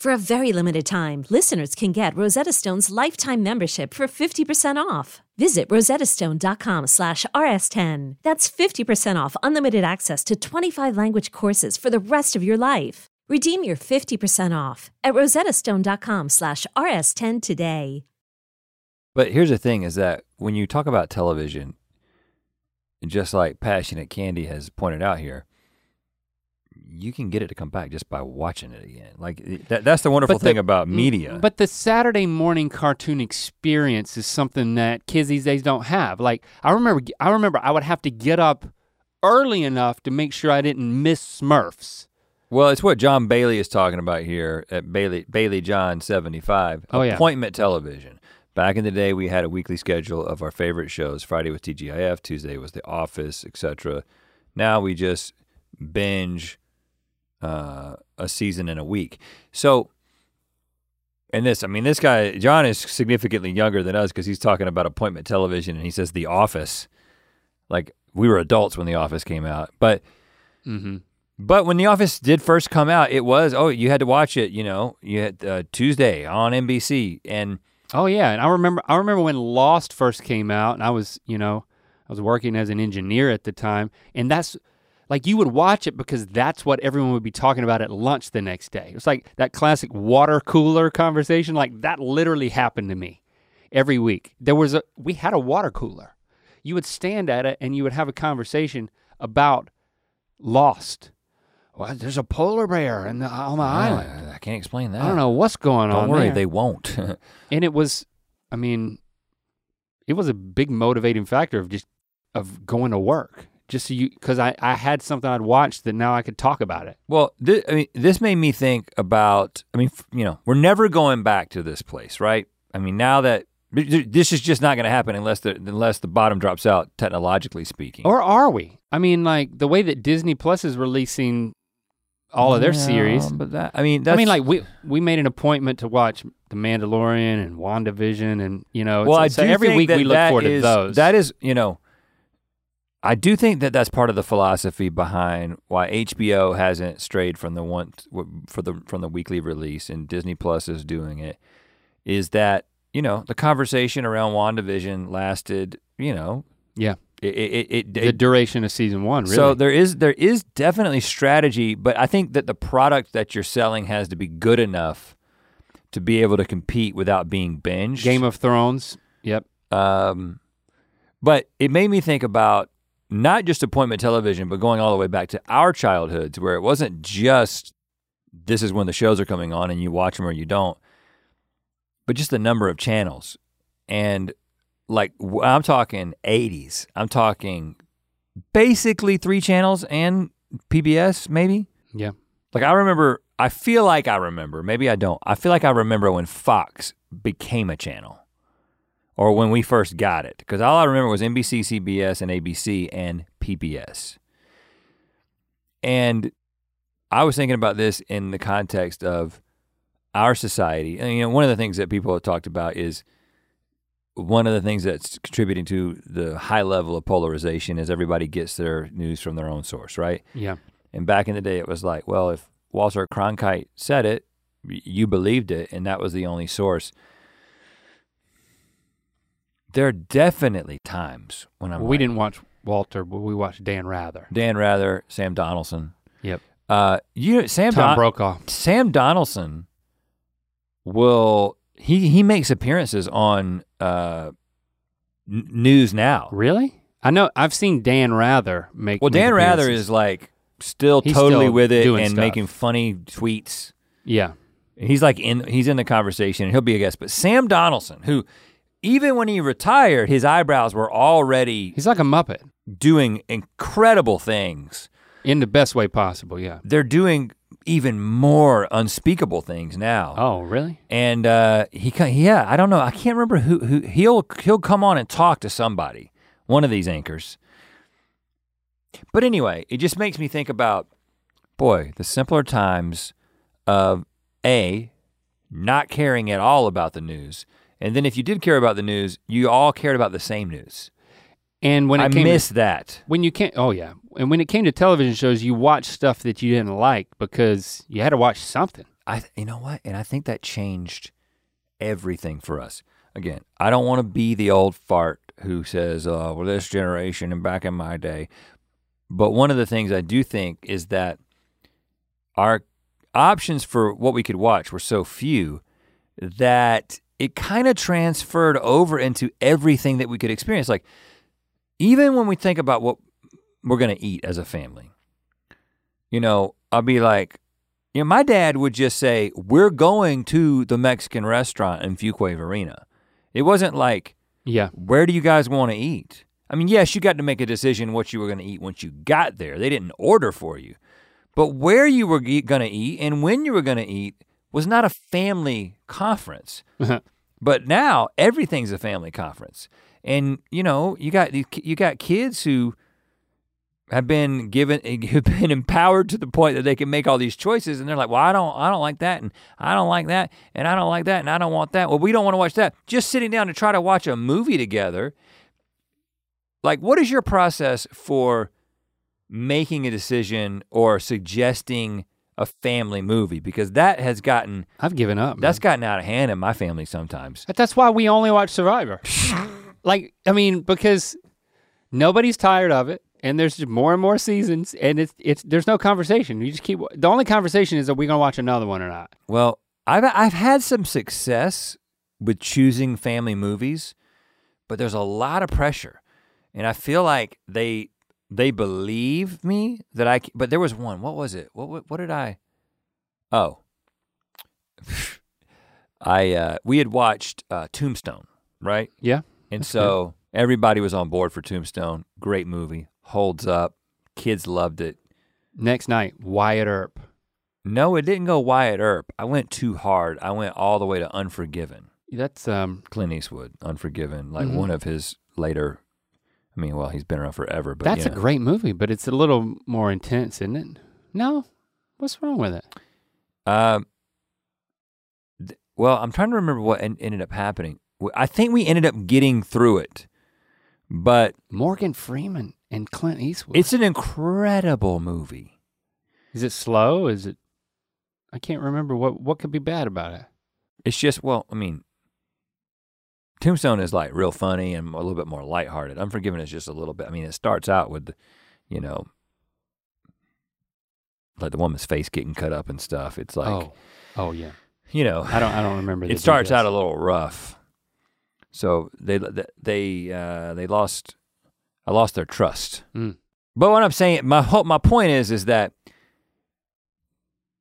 For a very limited time, listeners can get Rosetta Stone's lifetime membership for fifty percent off. Visit rosettastone dot com slash R S ten. That's fifty percent off unlimited access to twenty-five language courses for the rest of your life. Redeem your fifty percent off at rosettastone dot com slash R S ten today. But here's the thing is that when you talk about television, just like Passionate Candy has pointed out here, you can get it to come back just by watching it again. Like it, that, that's the wonderful but thing the, about media. But the Saturday morning cartoon experience is something that kids these days don't have. Like I remember, I remember I would have to get up early enough to make sure I didn't miss Smurfs. Well, it's what John Bailey is talking about here at Bailey Bailey John seventy-five. Oh, appointment yeah. television. Back in the day, we had a weekly schedule of our favorite shows. Friday was T G I F, Tuesday was The Office, et cetera. Now we just binge uh, a season in a week. So, and this, I mean, this guy, John is significantly younger than us because he's talking about appointment television and he says The Office. Like, we were adults when The Office came out. But, mm-hmm. but when The Office did first come out, it was, oh, you had to watch it, you know, you had uh, Tuesday on N B C and oh yeah, and I remember I remember when Lost first came out and I was, you know, I was working as an engineer at the time and that's, like you would watch it because that's what everyone would be talking about at lunch the next day. It's like that classic water cooler conversation, like that literally happened to me every week. There was a, we had a water cooler. You would stand at it and you would have a conversation about Lost. Well, there's a polar bear in the, on the yeah, island. I can't explain that. I don't know what's going don't on. Don't worry, there. They won't. And it was, I mean, it was a big motivating factor of just of going to work. Just so you, because I, I had something I'd watched that now I could talk about it. Well, this, I mean, this made me think about. I mean, you know, we're never going back to this place, right? I mean, now that this is just not going to happen unless the unless the bottom drops out, technologically speaking. Or are we? I mean, like the way that Disney Plus is releasing all of their yeah, series. But that, I mean, that's, I mean, like we we made an appointment to watch The Mandalorian and WandaVision, and you know, well, I so do every think week that we look that forward is, to those. That is, you know, I do think that that's part of the philosophy behind why H B O hasn't strayed from the one for the from the weekly release, and Disney Plus is doing it. Is that you know the conversation around WandaVision lasted, you know, yeah. It, it, it, it, the duration of season one, really. So there is there is definitely strategy, but I think that the product that you're selling has to be good enough to be able to compete without being binged. Game of Thrones, yep. Um, but it made me think about not just appointment television, but going all the way back to our childhoods where it wasn't just this is when the shows are coming on and you watch them or you don't, but just the number of channels. And like I'm talking eighties. I'm talking basically three channels and P B S maybe. Yeah. Like I remember, I feel like I remember, maybe I don't. I feel like I remember when Fox became a channel or when we first got it. Cause all I remember was N B C, C B S and A B C and P B S. And I was thinking about this in the context of our society. And you know, one of the things that people have talked about is one of the things that's contributing to the high level of polarization is everybody gets their news from their own source, right? Yeah. And back in the day, it was like, well, if Walter Cronkite said it, you believed it, and that was the only source. There are definitely times when I'm well, like, we didn't watch Walter, but we watched Dan Rather. Dan Rather, Sam Donaldson. Yep. Uh, you know, Sam Tom Don- Brokaw. Sam Donaldson will... He he makes appearances on uh, n- News Now. Really? I know I've seen Dan Rather make. Well, Dan Rather is like still he's totally still with it and stuff. Making funny tweets. Yeah, he's like in he's in the conversation and he'll be a guest. But Sam Donaldson, who even when he retired, his eyebrows were already he's like a Muppet doing incredible things in the best way possible. Yeah, they're doing. Even more unspeakable things now. Oh, really? And uh, he, yeah, I don't know. I can't remember who. who he'll he'll come on and talk to somebody, one of these anchors. But anyway, it just makes me think about, boy, the simpler times of A, not caring at all about the news, and then if you did care about the news, you all cared about the same news. And when it I came miss to, that. When you can't, oh yeah. And when it came to television shows, you watched stuff that you didn't like because you had to watch something. I, you know what? And I think that changed everything for us. Again, I don't want to be the old fart who says, oh, well, this generation and back in my day. But one of the things I do think is that our options for what we could watch were so few that it kind of transferred over into everything that we could experience. Like, even when we think about what we're gonna eat as a family, you know, I'll be like, you know, my dad would just say, we're going to the Mexican restaurant in Fuquay Varina. It wasn't like, yeah, where do you guys wanna eat? I mean, yes, you got to make a decision what you were gonna eat once you got there. They didn't order for you. But where you were gonna eat and when you were gonna eat was not a family conference. Uh-huh. But now everything's a family conference. And you know, you got you got kids who have been given, have been empowered to the point that they can make all these choices, and they're like, well, I don't, I don't like that, and I don't like that, and I don't like that, and I don't want that. Well, we don't want to watch that. Just sitting down to try to watch a movie together. Like, what is your process for making a decision or suggesting a family movie? Because that has gotten, I've given up. That's man. gotten out of hand in my family sometimes. But that's why we only watch Survivor. Like, I mean, because nobody's tired of it. And there's just more and more seasons, and it's it's there's no conversation. You just keep, the only conversation is, are we gonna watch another one or not? Well, I've I've had some success with choosing family movies, but there's a lot of pressure, and I feel like they they believe me that I. But there was one. What was it? What what, what did I? Oh, I uh, we had watched uh, Tombstone, right? Yeah, and so good. Everybody was on board for Tombstone. Great movie. Holds up, kids loved it. Next night, Wyatt Earp. No, it didn't go Wyatt Earp. I went too hard. I went all the way to Unforgiven. That's um Clint Eastwood, Unforgiven, like mm-hmm. one of his later, I mean, well, he's been around forever, but that's you know. a great movie, but it's a little more intense, isn't it? No, what's wrong with it? Um, th- well, I'm trying to remember what en- ended up happening. I think we ended up getting through it, but Morgan Freeman and Clint Eastwood. It's an incredible movie. Is it slow? Is it, I can't remember what, what could be bad about it. It's just, well, I mean, Tombstone is like real funny and a little bit more lighthearted. Unforgiven is just a little bit, I mean, it starts out with, you know, like the woman's face getting cut up and stuff. It's like, oh, oh yeah. You know. I don't I don't remember the It details. Starts out a little rough. So they, they, uh, they lost, I lost their trust. Mm. But what I'm saying, my hope, my point is, is that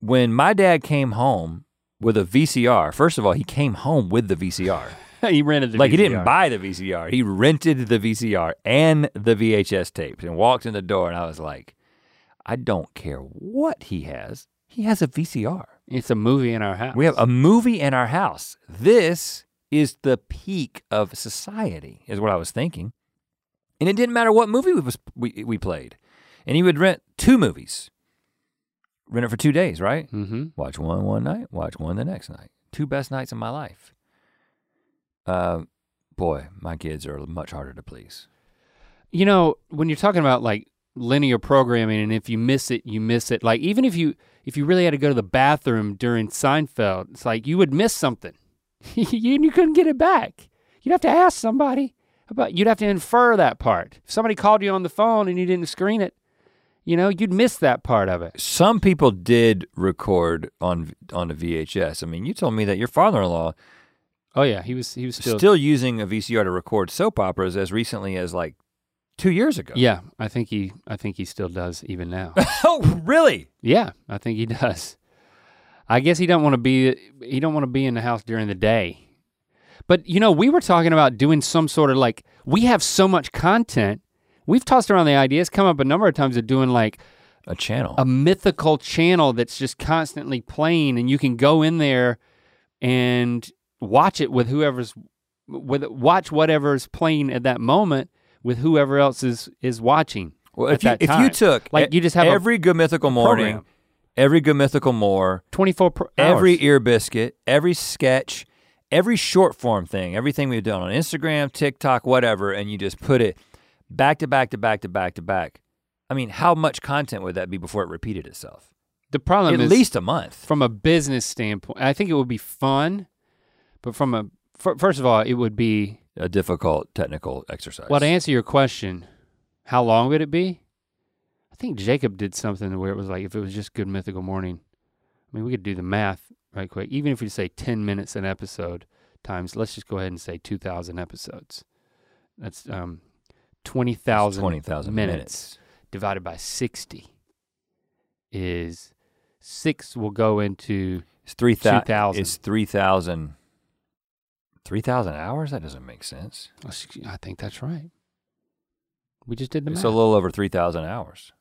when my dad came home with a V C R, first of all, he came home with the V C R. He rented the like V C R. Like he didn't buy the V C R, he rented the V C R and the V H S tapes and walked in the door, and I was like, I don't care what he has, he has a V C R. It's a movie in our house. We have a movie in our house. This is the peak of society, is what I was thinking. And it didn't matter what movie we, was, we we played. And he would rent two movies. Rent it for two days, right? Mm-hmm. Watch one one night, watch one the next night. Two best nights of my life. Uh, boy, my kids are much harder to please. You know, when you're talking about like linear programming, and if you miss it, you miss it. Like even if you if you really had to go to the bathroom during Seinfeld, it's like you would miss something. you, you couldn't get it back. You'd have to ask somebody. But you'd have to infer that part. If somebody called you on the phone and you didn't screen it, you know, you'd miss that part of it. Some people did record on on a V H S. I mean, you told me that your father-in-law. Oh yeah, he was he was still, still using a V C R to record soap operas as recently as like two years ago. Yeah, I think he I think he still does even now. Oh really? Yeah, I think he does. I guess he don't want to be he don't want to be in the house during the day. But you know, we were talking about doing some sort of like, we have so much content. We've tossed around the ideas, come up a number of times of doing like a channel, a mythical channel that's just constantly playing, and you can go in there and watch it with whoever's, with watch whatever's playing at that moment with whoever else is is watching. Well, if you, if you took like you just have every Good Mythical Morning, every Good Mythical More, twenty-four hours, every Ear Biscuit, every sketch. Every short form thing, everything we've done on Instagram, TikTok, whatever, and you just put it back to back to back to back to back. I mean, how much content would that be before it repeated itself? The problem is- At least a month. From a business standpoint, I think it would be fun, but from a, first of all, it would be- A difficult technical exercise. Well, to answer your question, how long would it be? I think Jacob did something where it was like, if it was just Good Mythical Morning, I mean, we could do the math right quick. Even if we say ten minutes an episode times, let's just go ahead and say two thousand episodes. That's um, twenty thousand minutes, minutes divided by sixty is six will go into it's three thousand. two thousand. It's three thousand. three thousand hours? That doesn't make sense. I think that's right. We just did the math. It's a little over three thousand hours.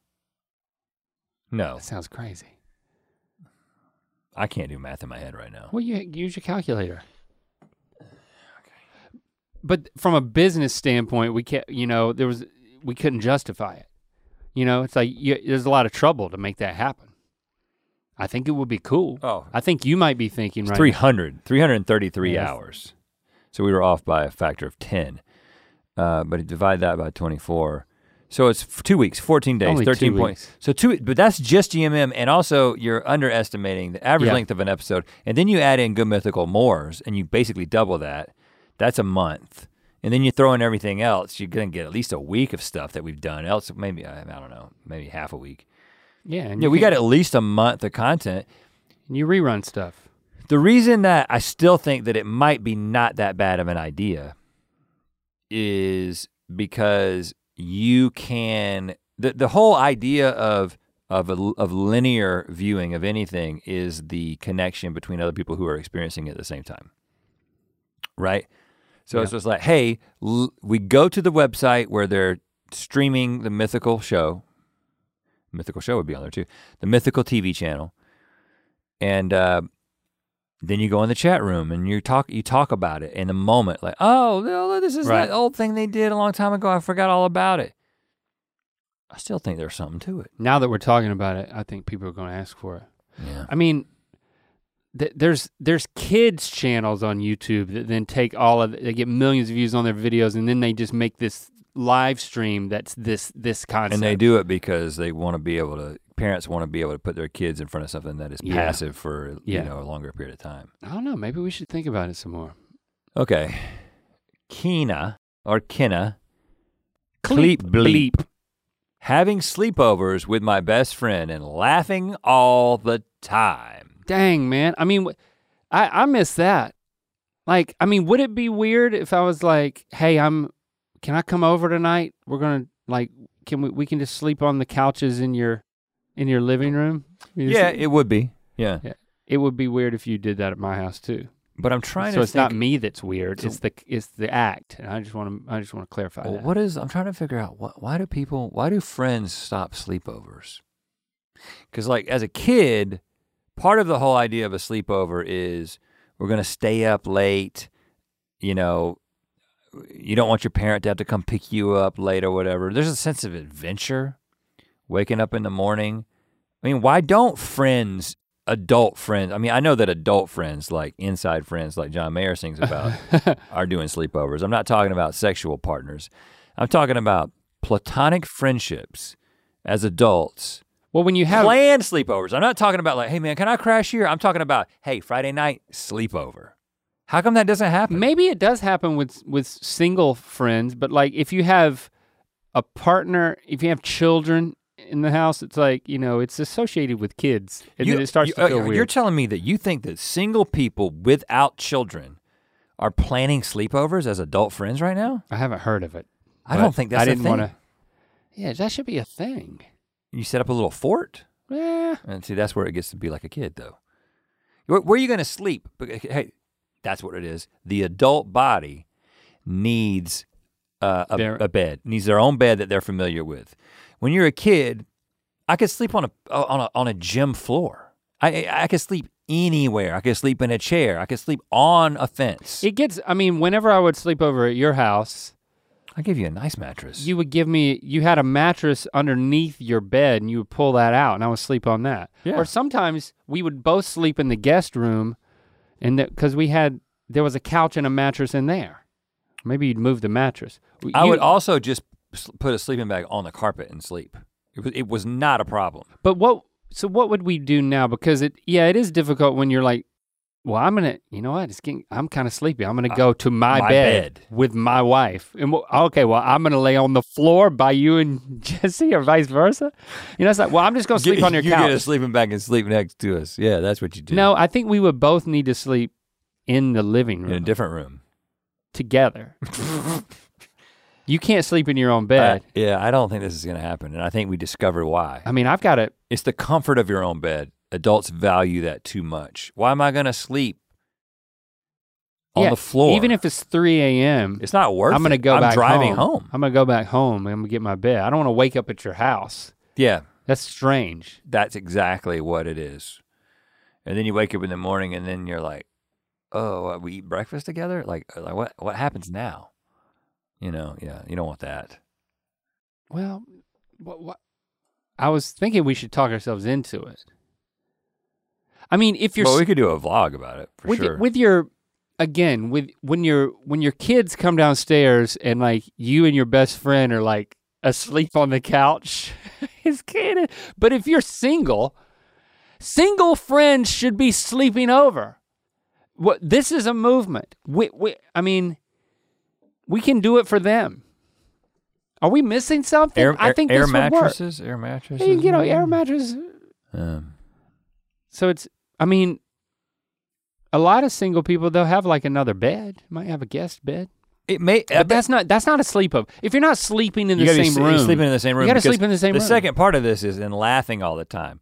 No. That sounds crazy. I can't do math in my head right now. Well, you use your calculator. Okay. But from a business standpoint, we can't, you know, there was, we couldn't justify it. You know, it's like, you, there's a lot of trouble to make that happen. I think it would be cool. Oh. I think you might be thinking it's right three hundred, now. three hundred thirty-three yes. hours. So we were off by a factor of ten. Uh, but divide that by twenty-four. So it's two weeks, fourteen days, only thirteen points. So two, but that's just G M M, and also you're underestimating the average yeah. length of an episode, and then you add in Good Mythical Mores, and you basically double that. That's a month. And then you throw in everything else, you're gonna get at least a week of stuff that we've done else, maybe, I, I don't know, maybe half a week. Yeah, and yeah, we got at least a month of content. And you rerun stuff. The reason that I still think that it might be not that bad of an idea is because you can, the, the whole idea of of, a, of linear viewing of anything is the connection between other people who are experiencing it at the same time, right? So yeah. it's just like, hey, l- we go to the website where they're streaming the Mythical show. Mythical show would be on there too. The Mythical T V channel. And uh, then you go in the chat room and you talk you talk about it in the moment, like, oh, this is right. that old thing they did a long time ago, I forgot all about it. I still think there's something to it. Now that we're talking about it, I think people are gonna ask for it. Yeah. I mean, th- there's there's kids channels on YouTube that then take all of, they get millions of views on their videos and then they just make this live stream that's this this concept. And they do it because they want to be able to, parents want to be able to put their kids in front of something that is yeah. passive for yeah. you know, a longer period of time. I don't know, maybe we should think about it some more. Okay. Kina or Kenna. Cleep, Cleep bleep. bleep. Having sleepovers with my best friend and laughing all the time. Dang, man. I mean, I, I miss that. Like, I mean, would it be weird if I was like, hey, I'm, can I come over tonight? We're gonna, like, can we, we can just sleep on the couches in your in your living room? You yeah, see? It would be, yeah. yeah. It would be weird if you did that at my house too. But I'm trying so to So it's think, not me that's weird, it's the it's the act. And I just wanna I just wanna clarify well, that. What is, I'm trying to figure out, what, why do people, why do friends stop sleepovers? Because like as a kid, part of the whole idea of a sleepover is we're gonna stay up late, you know, you don't want your parent to have to come pick you up late or whatever. There's a sense of adventure, waking up in the morning. I mean, why don't friends, adult friends, I mean, I know that adult friends, like inside friends like John Mayer sings about, are doing sleepovers. I'm not talking about sexual partners. I'm talking about platonic friendships as adults. Well, when you have- Planned sleepovers. I'm not talking about like, hey man, can I crash here? I'm talking about, hey, Friday night, sleepover. How come that doesn't happen? Maybe it does happen with with single friends, but like if you have a partner, if you have children in the house, it's like, you know, it's associated with kids, and you, then it starts you, to feel uh, weird. You're telling me that you think that single people without children are planning sleepovers as adult friends right now? I haven't heard of it. I don't think that's I didn't a thing. Wanna, yeah, that should be a thing. You set up a little fort? Yeah. And see, that's where it gets to be like a kid though. Where, where are you gonna sleep? Hey. That's what it is. The adult body needs uh, a, a bed, needs their own bed that they're familiar with. When you're a kid, I could sleep on a on a, on a gym floor. I I could sleep anywhere. I could sleep in a chair. I could sleep on a fence. It gets, I mean, whenever I would sleep over at your house, I give you a nice mattress. You would give me, you had a mattress underneath your bed and you would pull that out and I would sleep on that. Yeah. Or sometimes we would both sleep in the guest room. And that, because we had, there was a couch and a mattress in there. Maybe you'd move the mattress. You, I would also just put a sleeping bag on the carpet and sleep. It was, it was not a problem. But what, so what would we do now? Because it, yeah, it is difficult when you're like, well, I'm gonna, you know what, it's getting, I'm kind of sleepy. I'm gonna go to my, my bed, bed with my wife. And we'll, okay, well, I'm gonna lay on the floor by you and Jesse or vice versa. You know, it's like, well, I'm just gonna sleep get, on your you couch. You get a sleeping bag and sleep next to us. Yeah, that's what you do. No, I think we would both need to sleep in the living room. In a different room. Together. You can't sleep in your own bed. Uh, yeah, I don't think this is gonna happen. And I think we discovered why. I mean, I've got it. It's the comfort of your own bed adults value that too much. Why am I gonna sleep on yeah, the floor? Even if it's three a m It's not worth it. I'm gonna go it. back I'm driving home. home. I'm gonna go back home and I'm gonna get my bed. I don't wanna wake up at your house. Yeah. That's strange. That's exactly what it is. And then you wake up in the morning and then you're like, oh, we eat breakfast together? Like, like what, what happens now? You know, yeah, you don't want that. Well, what, what, I was thinking we should talk ourselves into it. I mean, if you're- Well, we could do a vlog about it, for with sure. Your, with your, again, with when your when your kids come downstairs and like you and your best friend are like asleep on the couch, it's kind of, but if you're single, single friends should be sleeping over. What, this is a movement. We, we, I mean, we can do it for them. Are we missing something? Air, I think air, this air would mattresses, work. Air mattresses, you know, air mattresses. Um. So it's, I mean, a lot of single people, they'll have like another bed. Might have a guest bed. It may, but I that's bet, not that's not a sleepover. If you're not sleeping in the same be, room, you're sleeping in the same room. You gotta sleep in the same the room. The second part of this is in laughing all the time.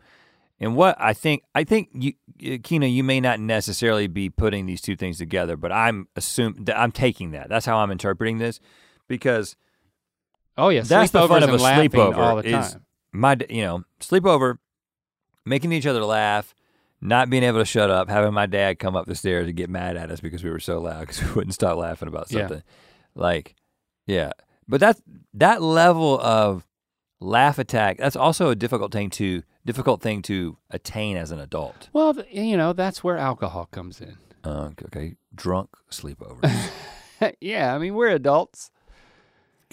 And what I think, I think you, Kina, you may not necessarily be putting these two things together, but I'm assuming, I'm taking that. That's how I'm interpreting this, because oh yeah, that's the fun of a sleepover all the time. Is my, you know, sleepover, making each other laugh, not being able to shut up, having my dad come up the stairs and get mad at us because we were so loud because we wouldn't stop laughing about something, yeah. like, yeah. But that that level of laugh attack, that's also a difficult thing to. Difficult thing to attain as an adult. Well, you know, that's where alcohol comes in. Uh, okay, drunk sleepovers. Yeah, I mean, we're adults.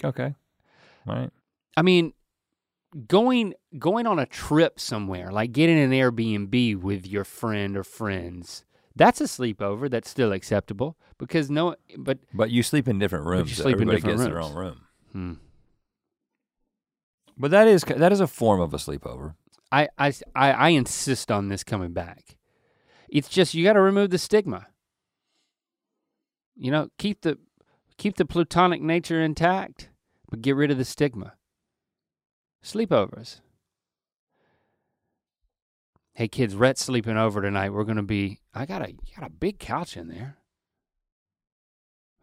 Okay, all right. I mean, going going on a trip somewhere, like getting an Airbnb with your friend or friends, that's a sleepover that's still acceptable because no, but- But you sleep in different rooms. You sleep so in different rooms. Everybody gets their own room. Hmm. But that is that is a form of a sleepover. I, I, I insist on this coming back. It's just, you gotta remove the stigma. You know, keep the keep the platonic nature intact, but get rid of the stigma. Sleepovers. Hey kids, Rhett's sleeping over tonight. We're gonna be, I got a, you got a big couch in there.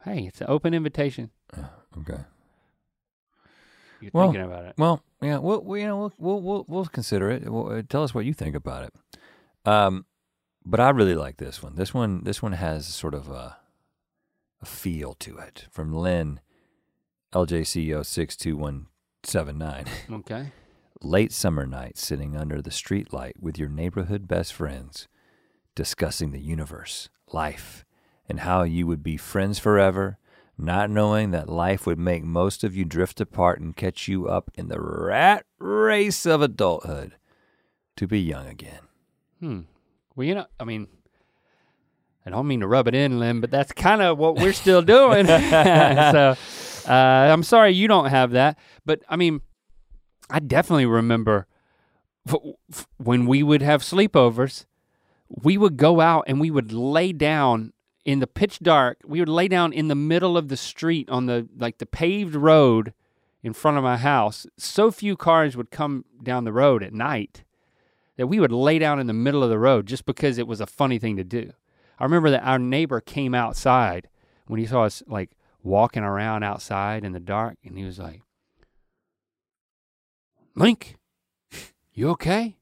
Hey, it's an open invitation. Oh, okay. You're well, thinking about it. Well, yeah, we'll, we, you know, we'll, we'll, we'll consider it. We'll, uh, tell us what you think about it. Um, but I really like this one. This one, this one has sort of a, a feel to it from Lynn, L J C O six two one seven nine. Okay. Late summer night, sitting under the streetlight with your neighborhood best friends, discussing the universe, life, and how you would be friends forever. Not knowing that life would make most of you drift apart and catch you up in the rat race of adulthood to be young again. Hmm. Well, you know, I mean, I don't mean to rub it in, Lynn, but that's kind of what we're still doing. So uh, I'm sorry you don't have that. But I mean, I definitely remember f- when we would have sleepovers, we would go out and we would lay down in the pitch dark, we would lay down in the middle of the street on the, like the paved road in front of my house. So few cars would come down the road at night that we would lay down in the middle of the road just because it was a funny thing to do. I remember that our neighbor came outside when he saw us like walking around outside in the dark and he was like, Link, you okay?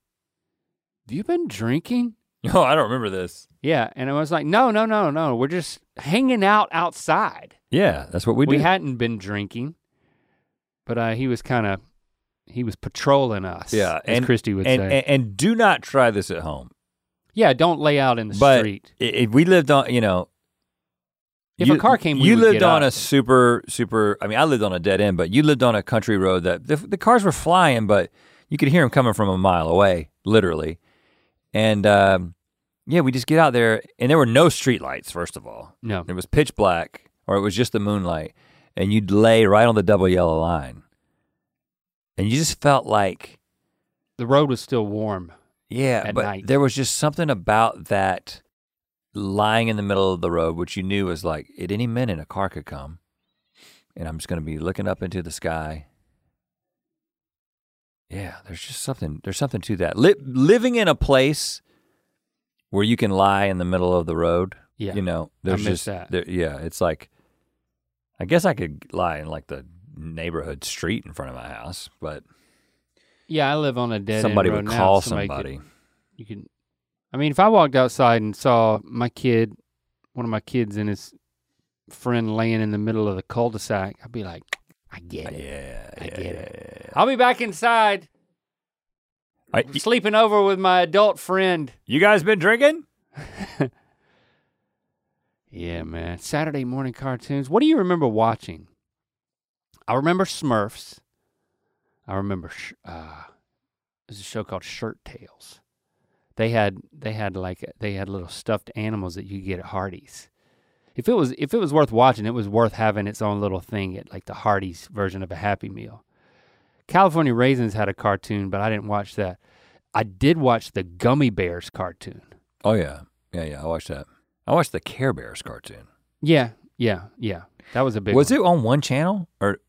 Have you been drinking? Oh, I don't remember this. Yeah, and I was like, no, no, no, no, we're just hanging out outside. Yeah, that's what we do. We hadn't been drinking, but uh, he was kind of, he was patrolling us, yeah, as and, Christie would and, say. And, and do not try this at home. Yeah, don't lay out in the but street. If we lived on, you know. If you, a car came, we you would lived get on up. a super, super, I mean, I lived on a dead end, but you lived on a country road that the, the cars were flying, but you could hear them coming from a mile away, literally. And um, yeah, we just get out there and there were no street lights, first of all. No. It was pitch black or it was just the moonlight and you'd lay right on the double yellow line. And you just felt like. The road was still warm. Yeah, at but night. There was just something about that lying in the middle of the road, which you knew was like at any minute a car could come and I'm just gonna be looking up into the sky Yeah, there's just something, there's something to that. Li- living in a place where you can lie in the middle of the road, yeah, you know, there's just, that. There, yeah, it's like, I guess I could lie in like the neighborhood street in front of my house, but. Yeah, I live on a dead somebody end road would call now. Somebody somebody. Could, you can, I mean, if I walked outside and saw my kid, one of my kids and his friend laying in the middle of the cul-de-sac, I'd be like, I get it. Yeah, I yeah, get yeah, it. Yeah. I'll be back inside. I, sleeping over with my adult friend. You guys been drinking? Yeah, man. Saturday morning cartoons. What do you remember watching? I remember Smurfs. I remember uh, there's a show called Shirt Tales. They had they had like they had little stuffed animals that you get at Hardee's. If it was if it was worth watching, it was worth having its own little thing at like the Hardee's version of a Happy Meal. California Raisins had a cartoon, but I didn't watch that. I did watch the Gummy Bears cartoon. Oh yeah, yeah, yeah. I watched that. I watched the Care Bears cartoon. Yeah, yeah, yeah. That was a big. Was one. It on one channel or?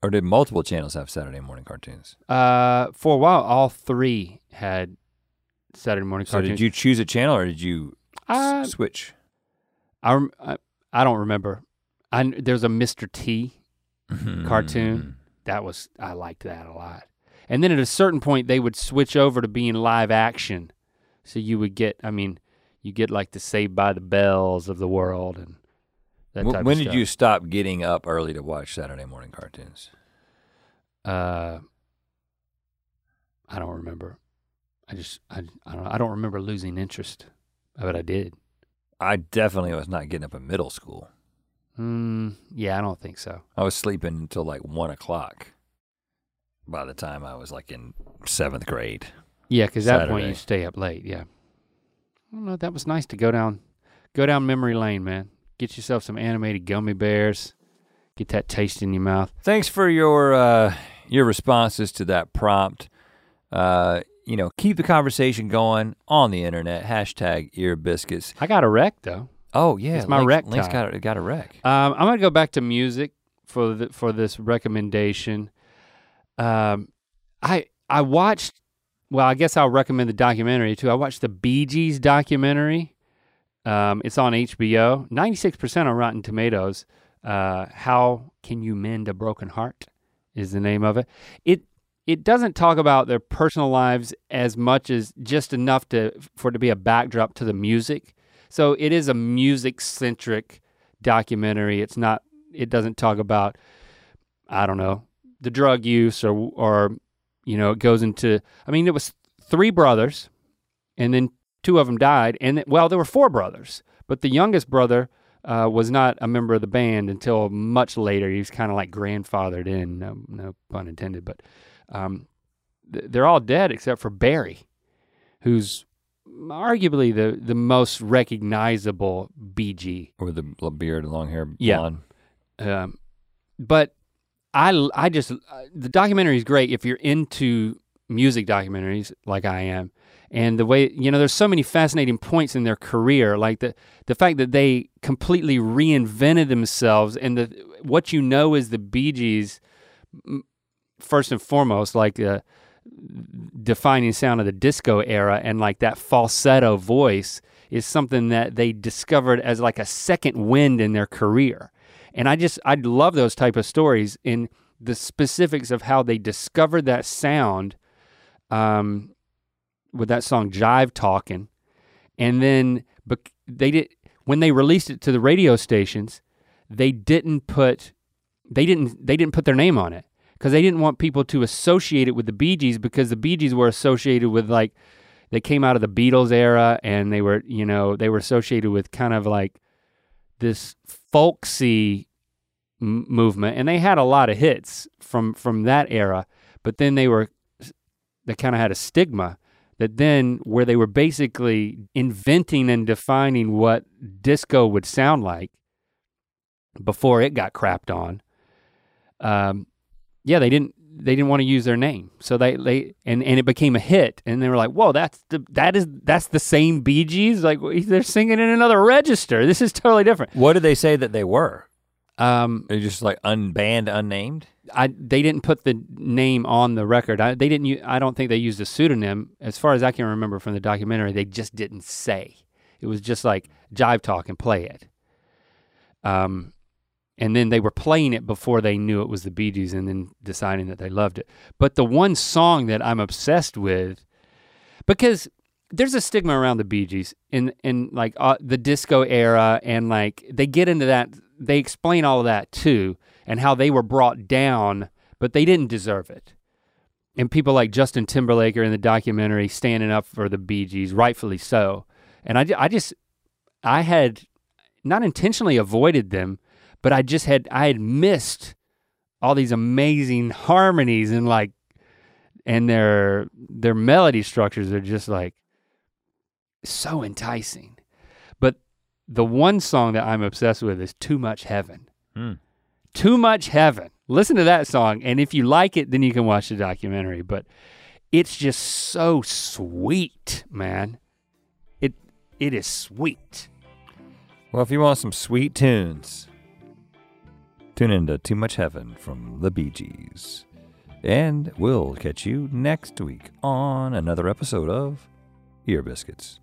Or did multiple channels have Saturday morning cartoons? Uh, for a while, all three had Saturday morning cartoons. So did you choose a channel or did you uh, s- switch? I, I I don't remember. I there's a Mister T cartoon. That was, I liked that a lot. And then at a certain point, they would switch over to being live action. So you would get, I mean, you get like the Saved by the Bells of the world and When did stuff. you stop getting up early to watch Saturday morning cartoons? Uh, I don't remember. I just I I don't I don't remember losing interest, but I did. I definitely was not getting up in middle school. Mm, yeah, I don't think so. I was sleeping until like one o'clock. By the time I was like in seventh grade. Yeah, because at that point you stay up late. Yeah. I don't know. That was nice to go down, go down memory lane, man. Get yourself some animated Gummy Bears. Get that taste in your mouth. Thanks for your uh, your responses to that prompt. Uh, you know, keep the conversation going on the internet. Hashtag Ear Biscuits. I got a wreck though. Oh yeah, it's my wreck. Link's got a, got a wreck. Um, I'm gonna go back to music for the, for this recommendation. Um, I I watched. Well, I guess I'll recommend the documentary too. I watched the Bee Gees documentary. Um, it's on H B O, ninety-six percent on Rotten Tomatoes. Uh, How Can You Mend a Broken Heart is the name of it. It it doesn't talk about their personal lives as much as just enough to for it to be a backdrop to the music. So it is a music-centric documentary. It's not, it doesn't talk about, I don't know, the drug use or, or you know, it goes into, I mean, it was three brothers and then two of them died, and well, there were four brothers, but the youngest brother uh, was not a member of the band until much later. He was kind of like grandfathered in, no, no pun intended, but um, th- they're all dead except for Barry, who's arguably the, the most recognizable B G. Or the beard, long hair, blonde. Yeah, um, but I, I just, uh, the documentary is great if you're into music documentaries like I am. And the way, you know, there's so many fascinating points in their career, like the the fact that they completely reinvented themselves, and the what you know is the Bee Gees, first and foremost, like the defining sound of the disco era, and like that falsetto voice is something that they discovered as like a second wind in their career. And I just, I love those type of stories in the specifics of how they discovered that sound, um, with that song Jive Talkin', and then bec- they did when they released it to the radio stations, they didn't put they didn't they didn't put their name on it because they didn't want people to associate it with the Bee Gees, because the Bee Gees were associated with, like, they came out of the Beatles era, and they were, you know, they were associated with kind of like this folksy m- movement, and they had a lot of hits from from that era, but then they were they kind of had a stigma that then where they were basically inventing and defining what disco would sound like before it got crapped on. Um, yeah, they didn't they didn't want to use their name. So they they and, and it became a hit, and they were like, whoa, that's the that is that's the same Bee Gees? Like, they're singing in another register. This is totally different. What did they say that they were? Um, Are you just like unbanned, unnamed? I they didn't put the name on the record. I they didn't. I don't think they used a pseudonym, as far as I can remember from the documentary. They just didn't say. It was just like Jive Talk and play it. Um, and then they were playing it before they knew it was the Bee Gees, and then deciding that they loved it. But the one song that I'm obsessed with, because there's a stigma around the Bee Gees in in like uh, the disco era, and like they get into that. They explain all of that too, and how they were brought down, but they didn't deserve it. And people like Justin Timberlake are in the documentary standing up for the Bee Gees, rightfully so. And I, I just, I had not intentionally avoided them, but I just had, I had missed all these amazing harmonies, and like, and their, their melody structures are just like so enticing. But the one song that I'm obsessed with is Too Much Heaven. Mm. Too Much Heaven. Listen to that song, and if you like it, then you can watch the documentary, but it's just so sweet, man. It it is sweet. Well, if you want some sweet tunes, tune into Too Much Heaven from the Bee Gees. And we'll catch you next week on another episode of Ear Biscuits.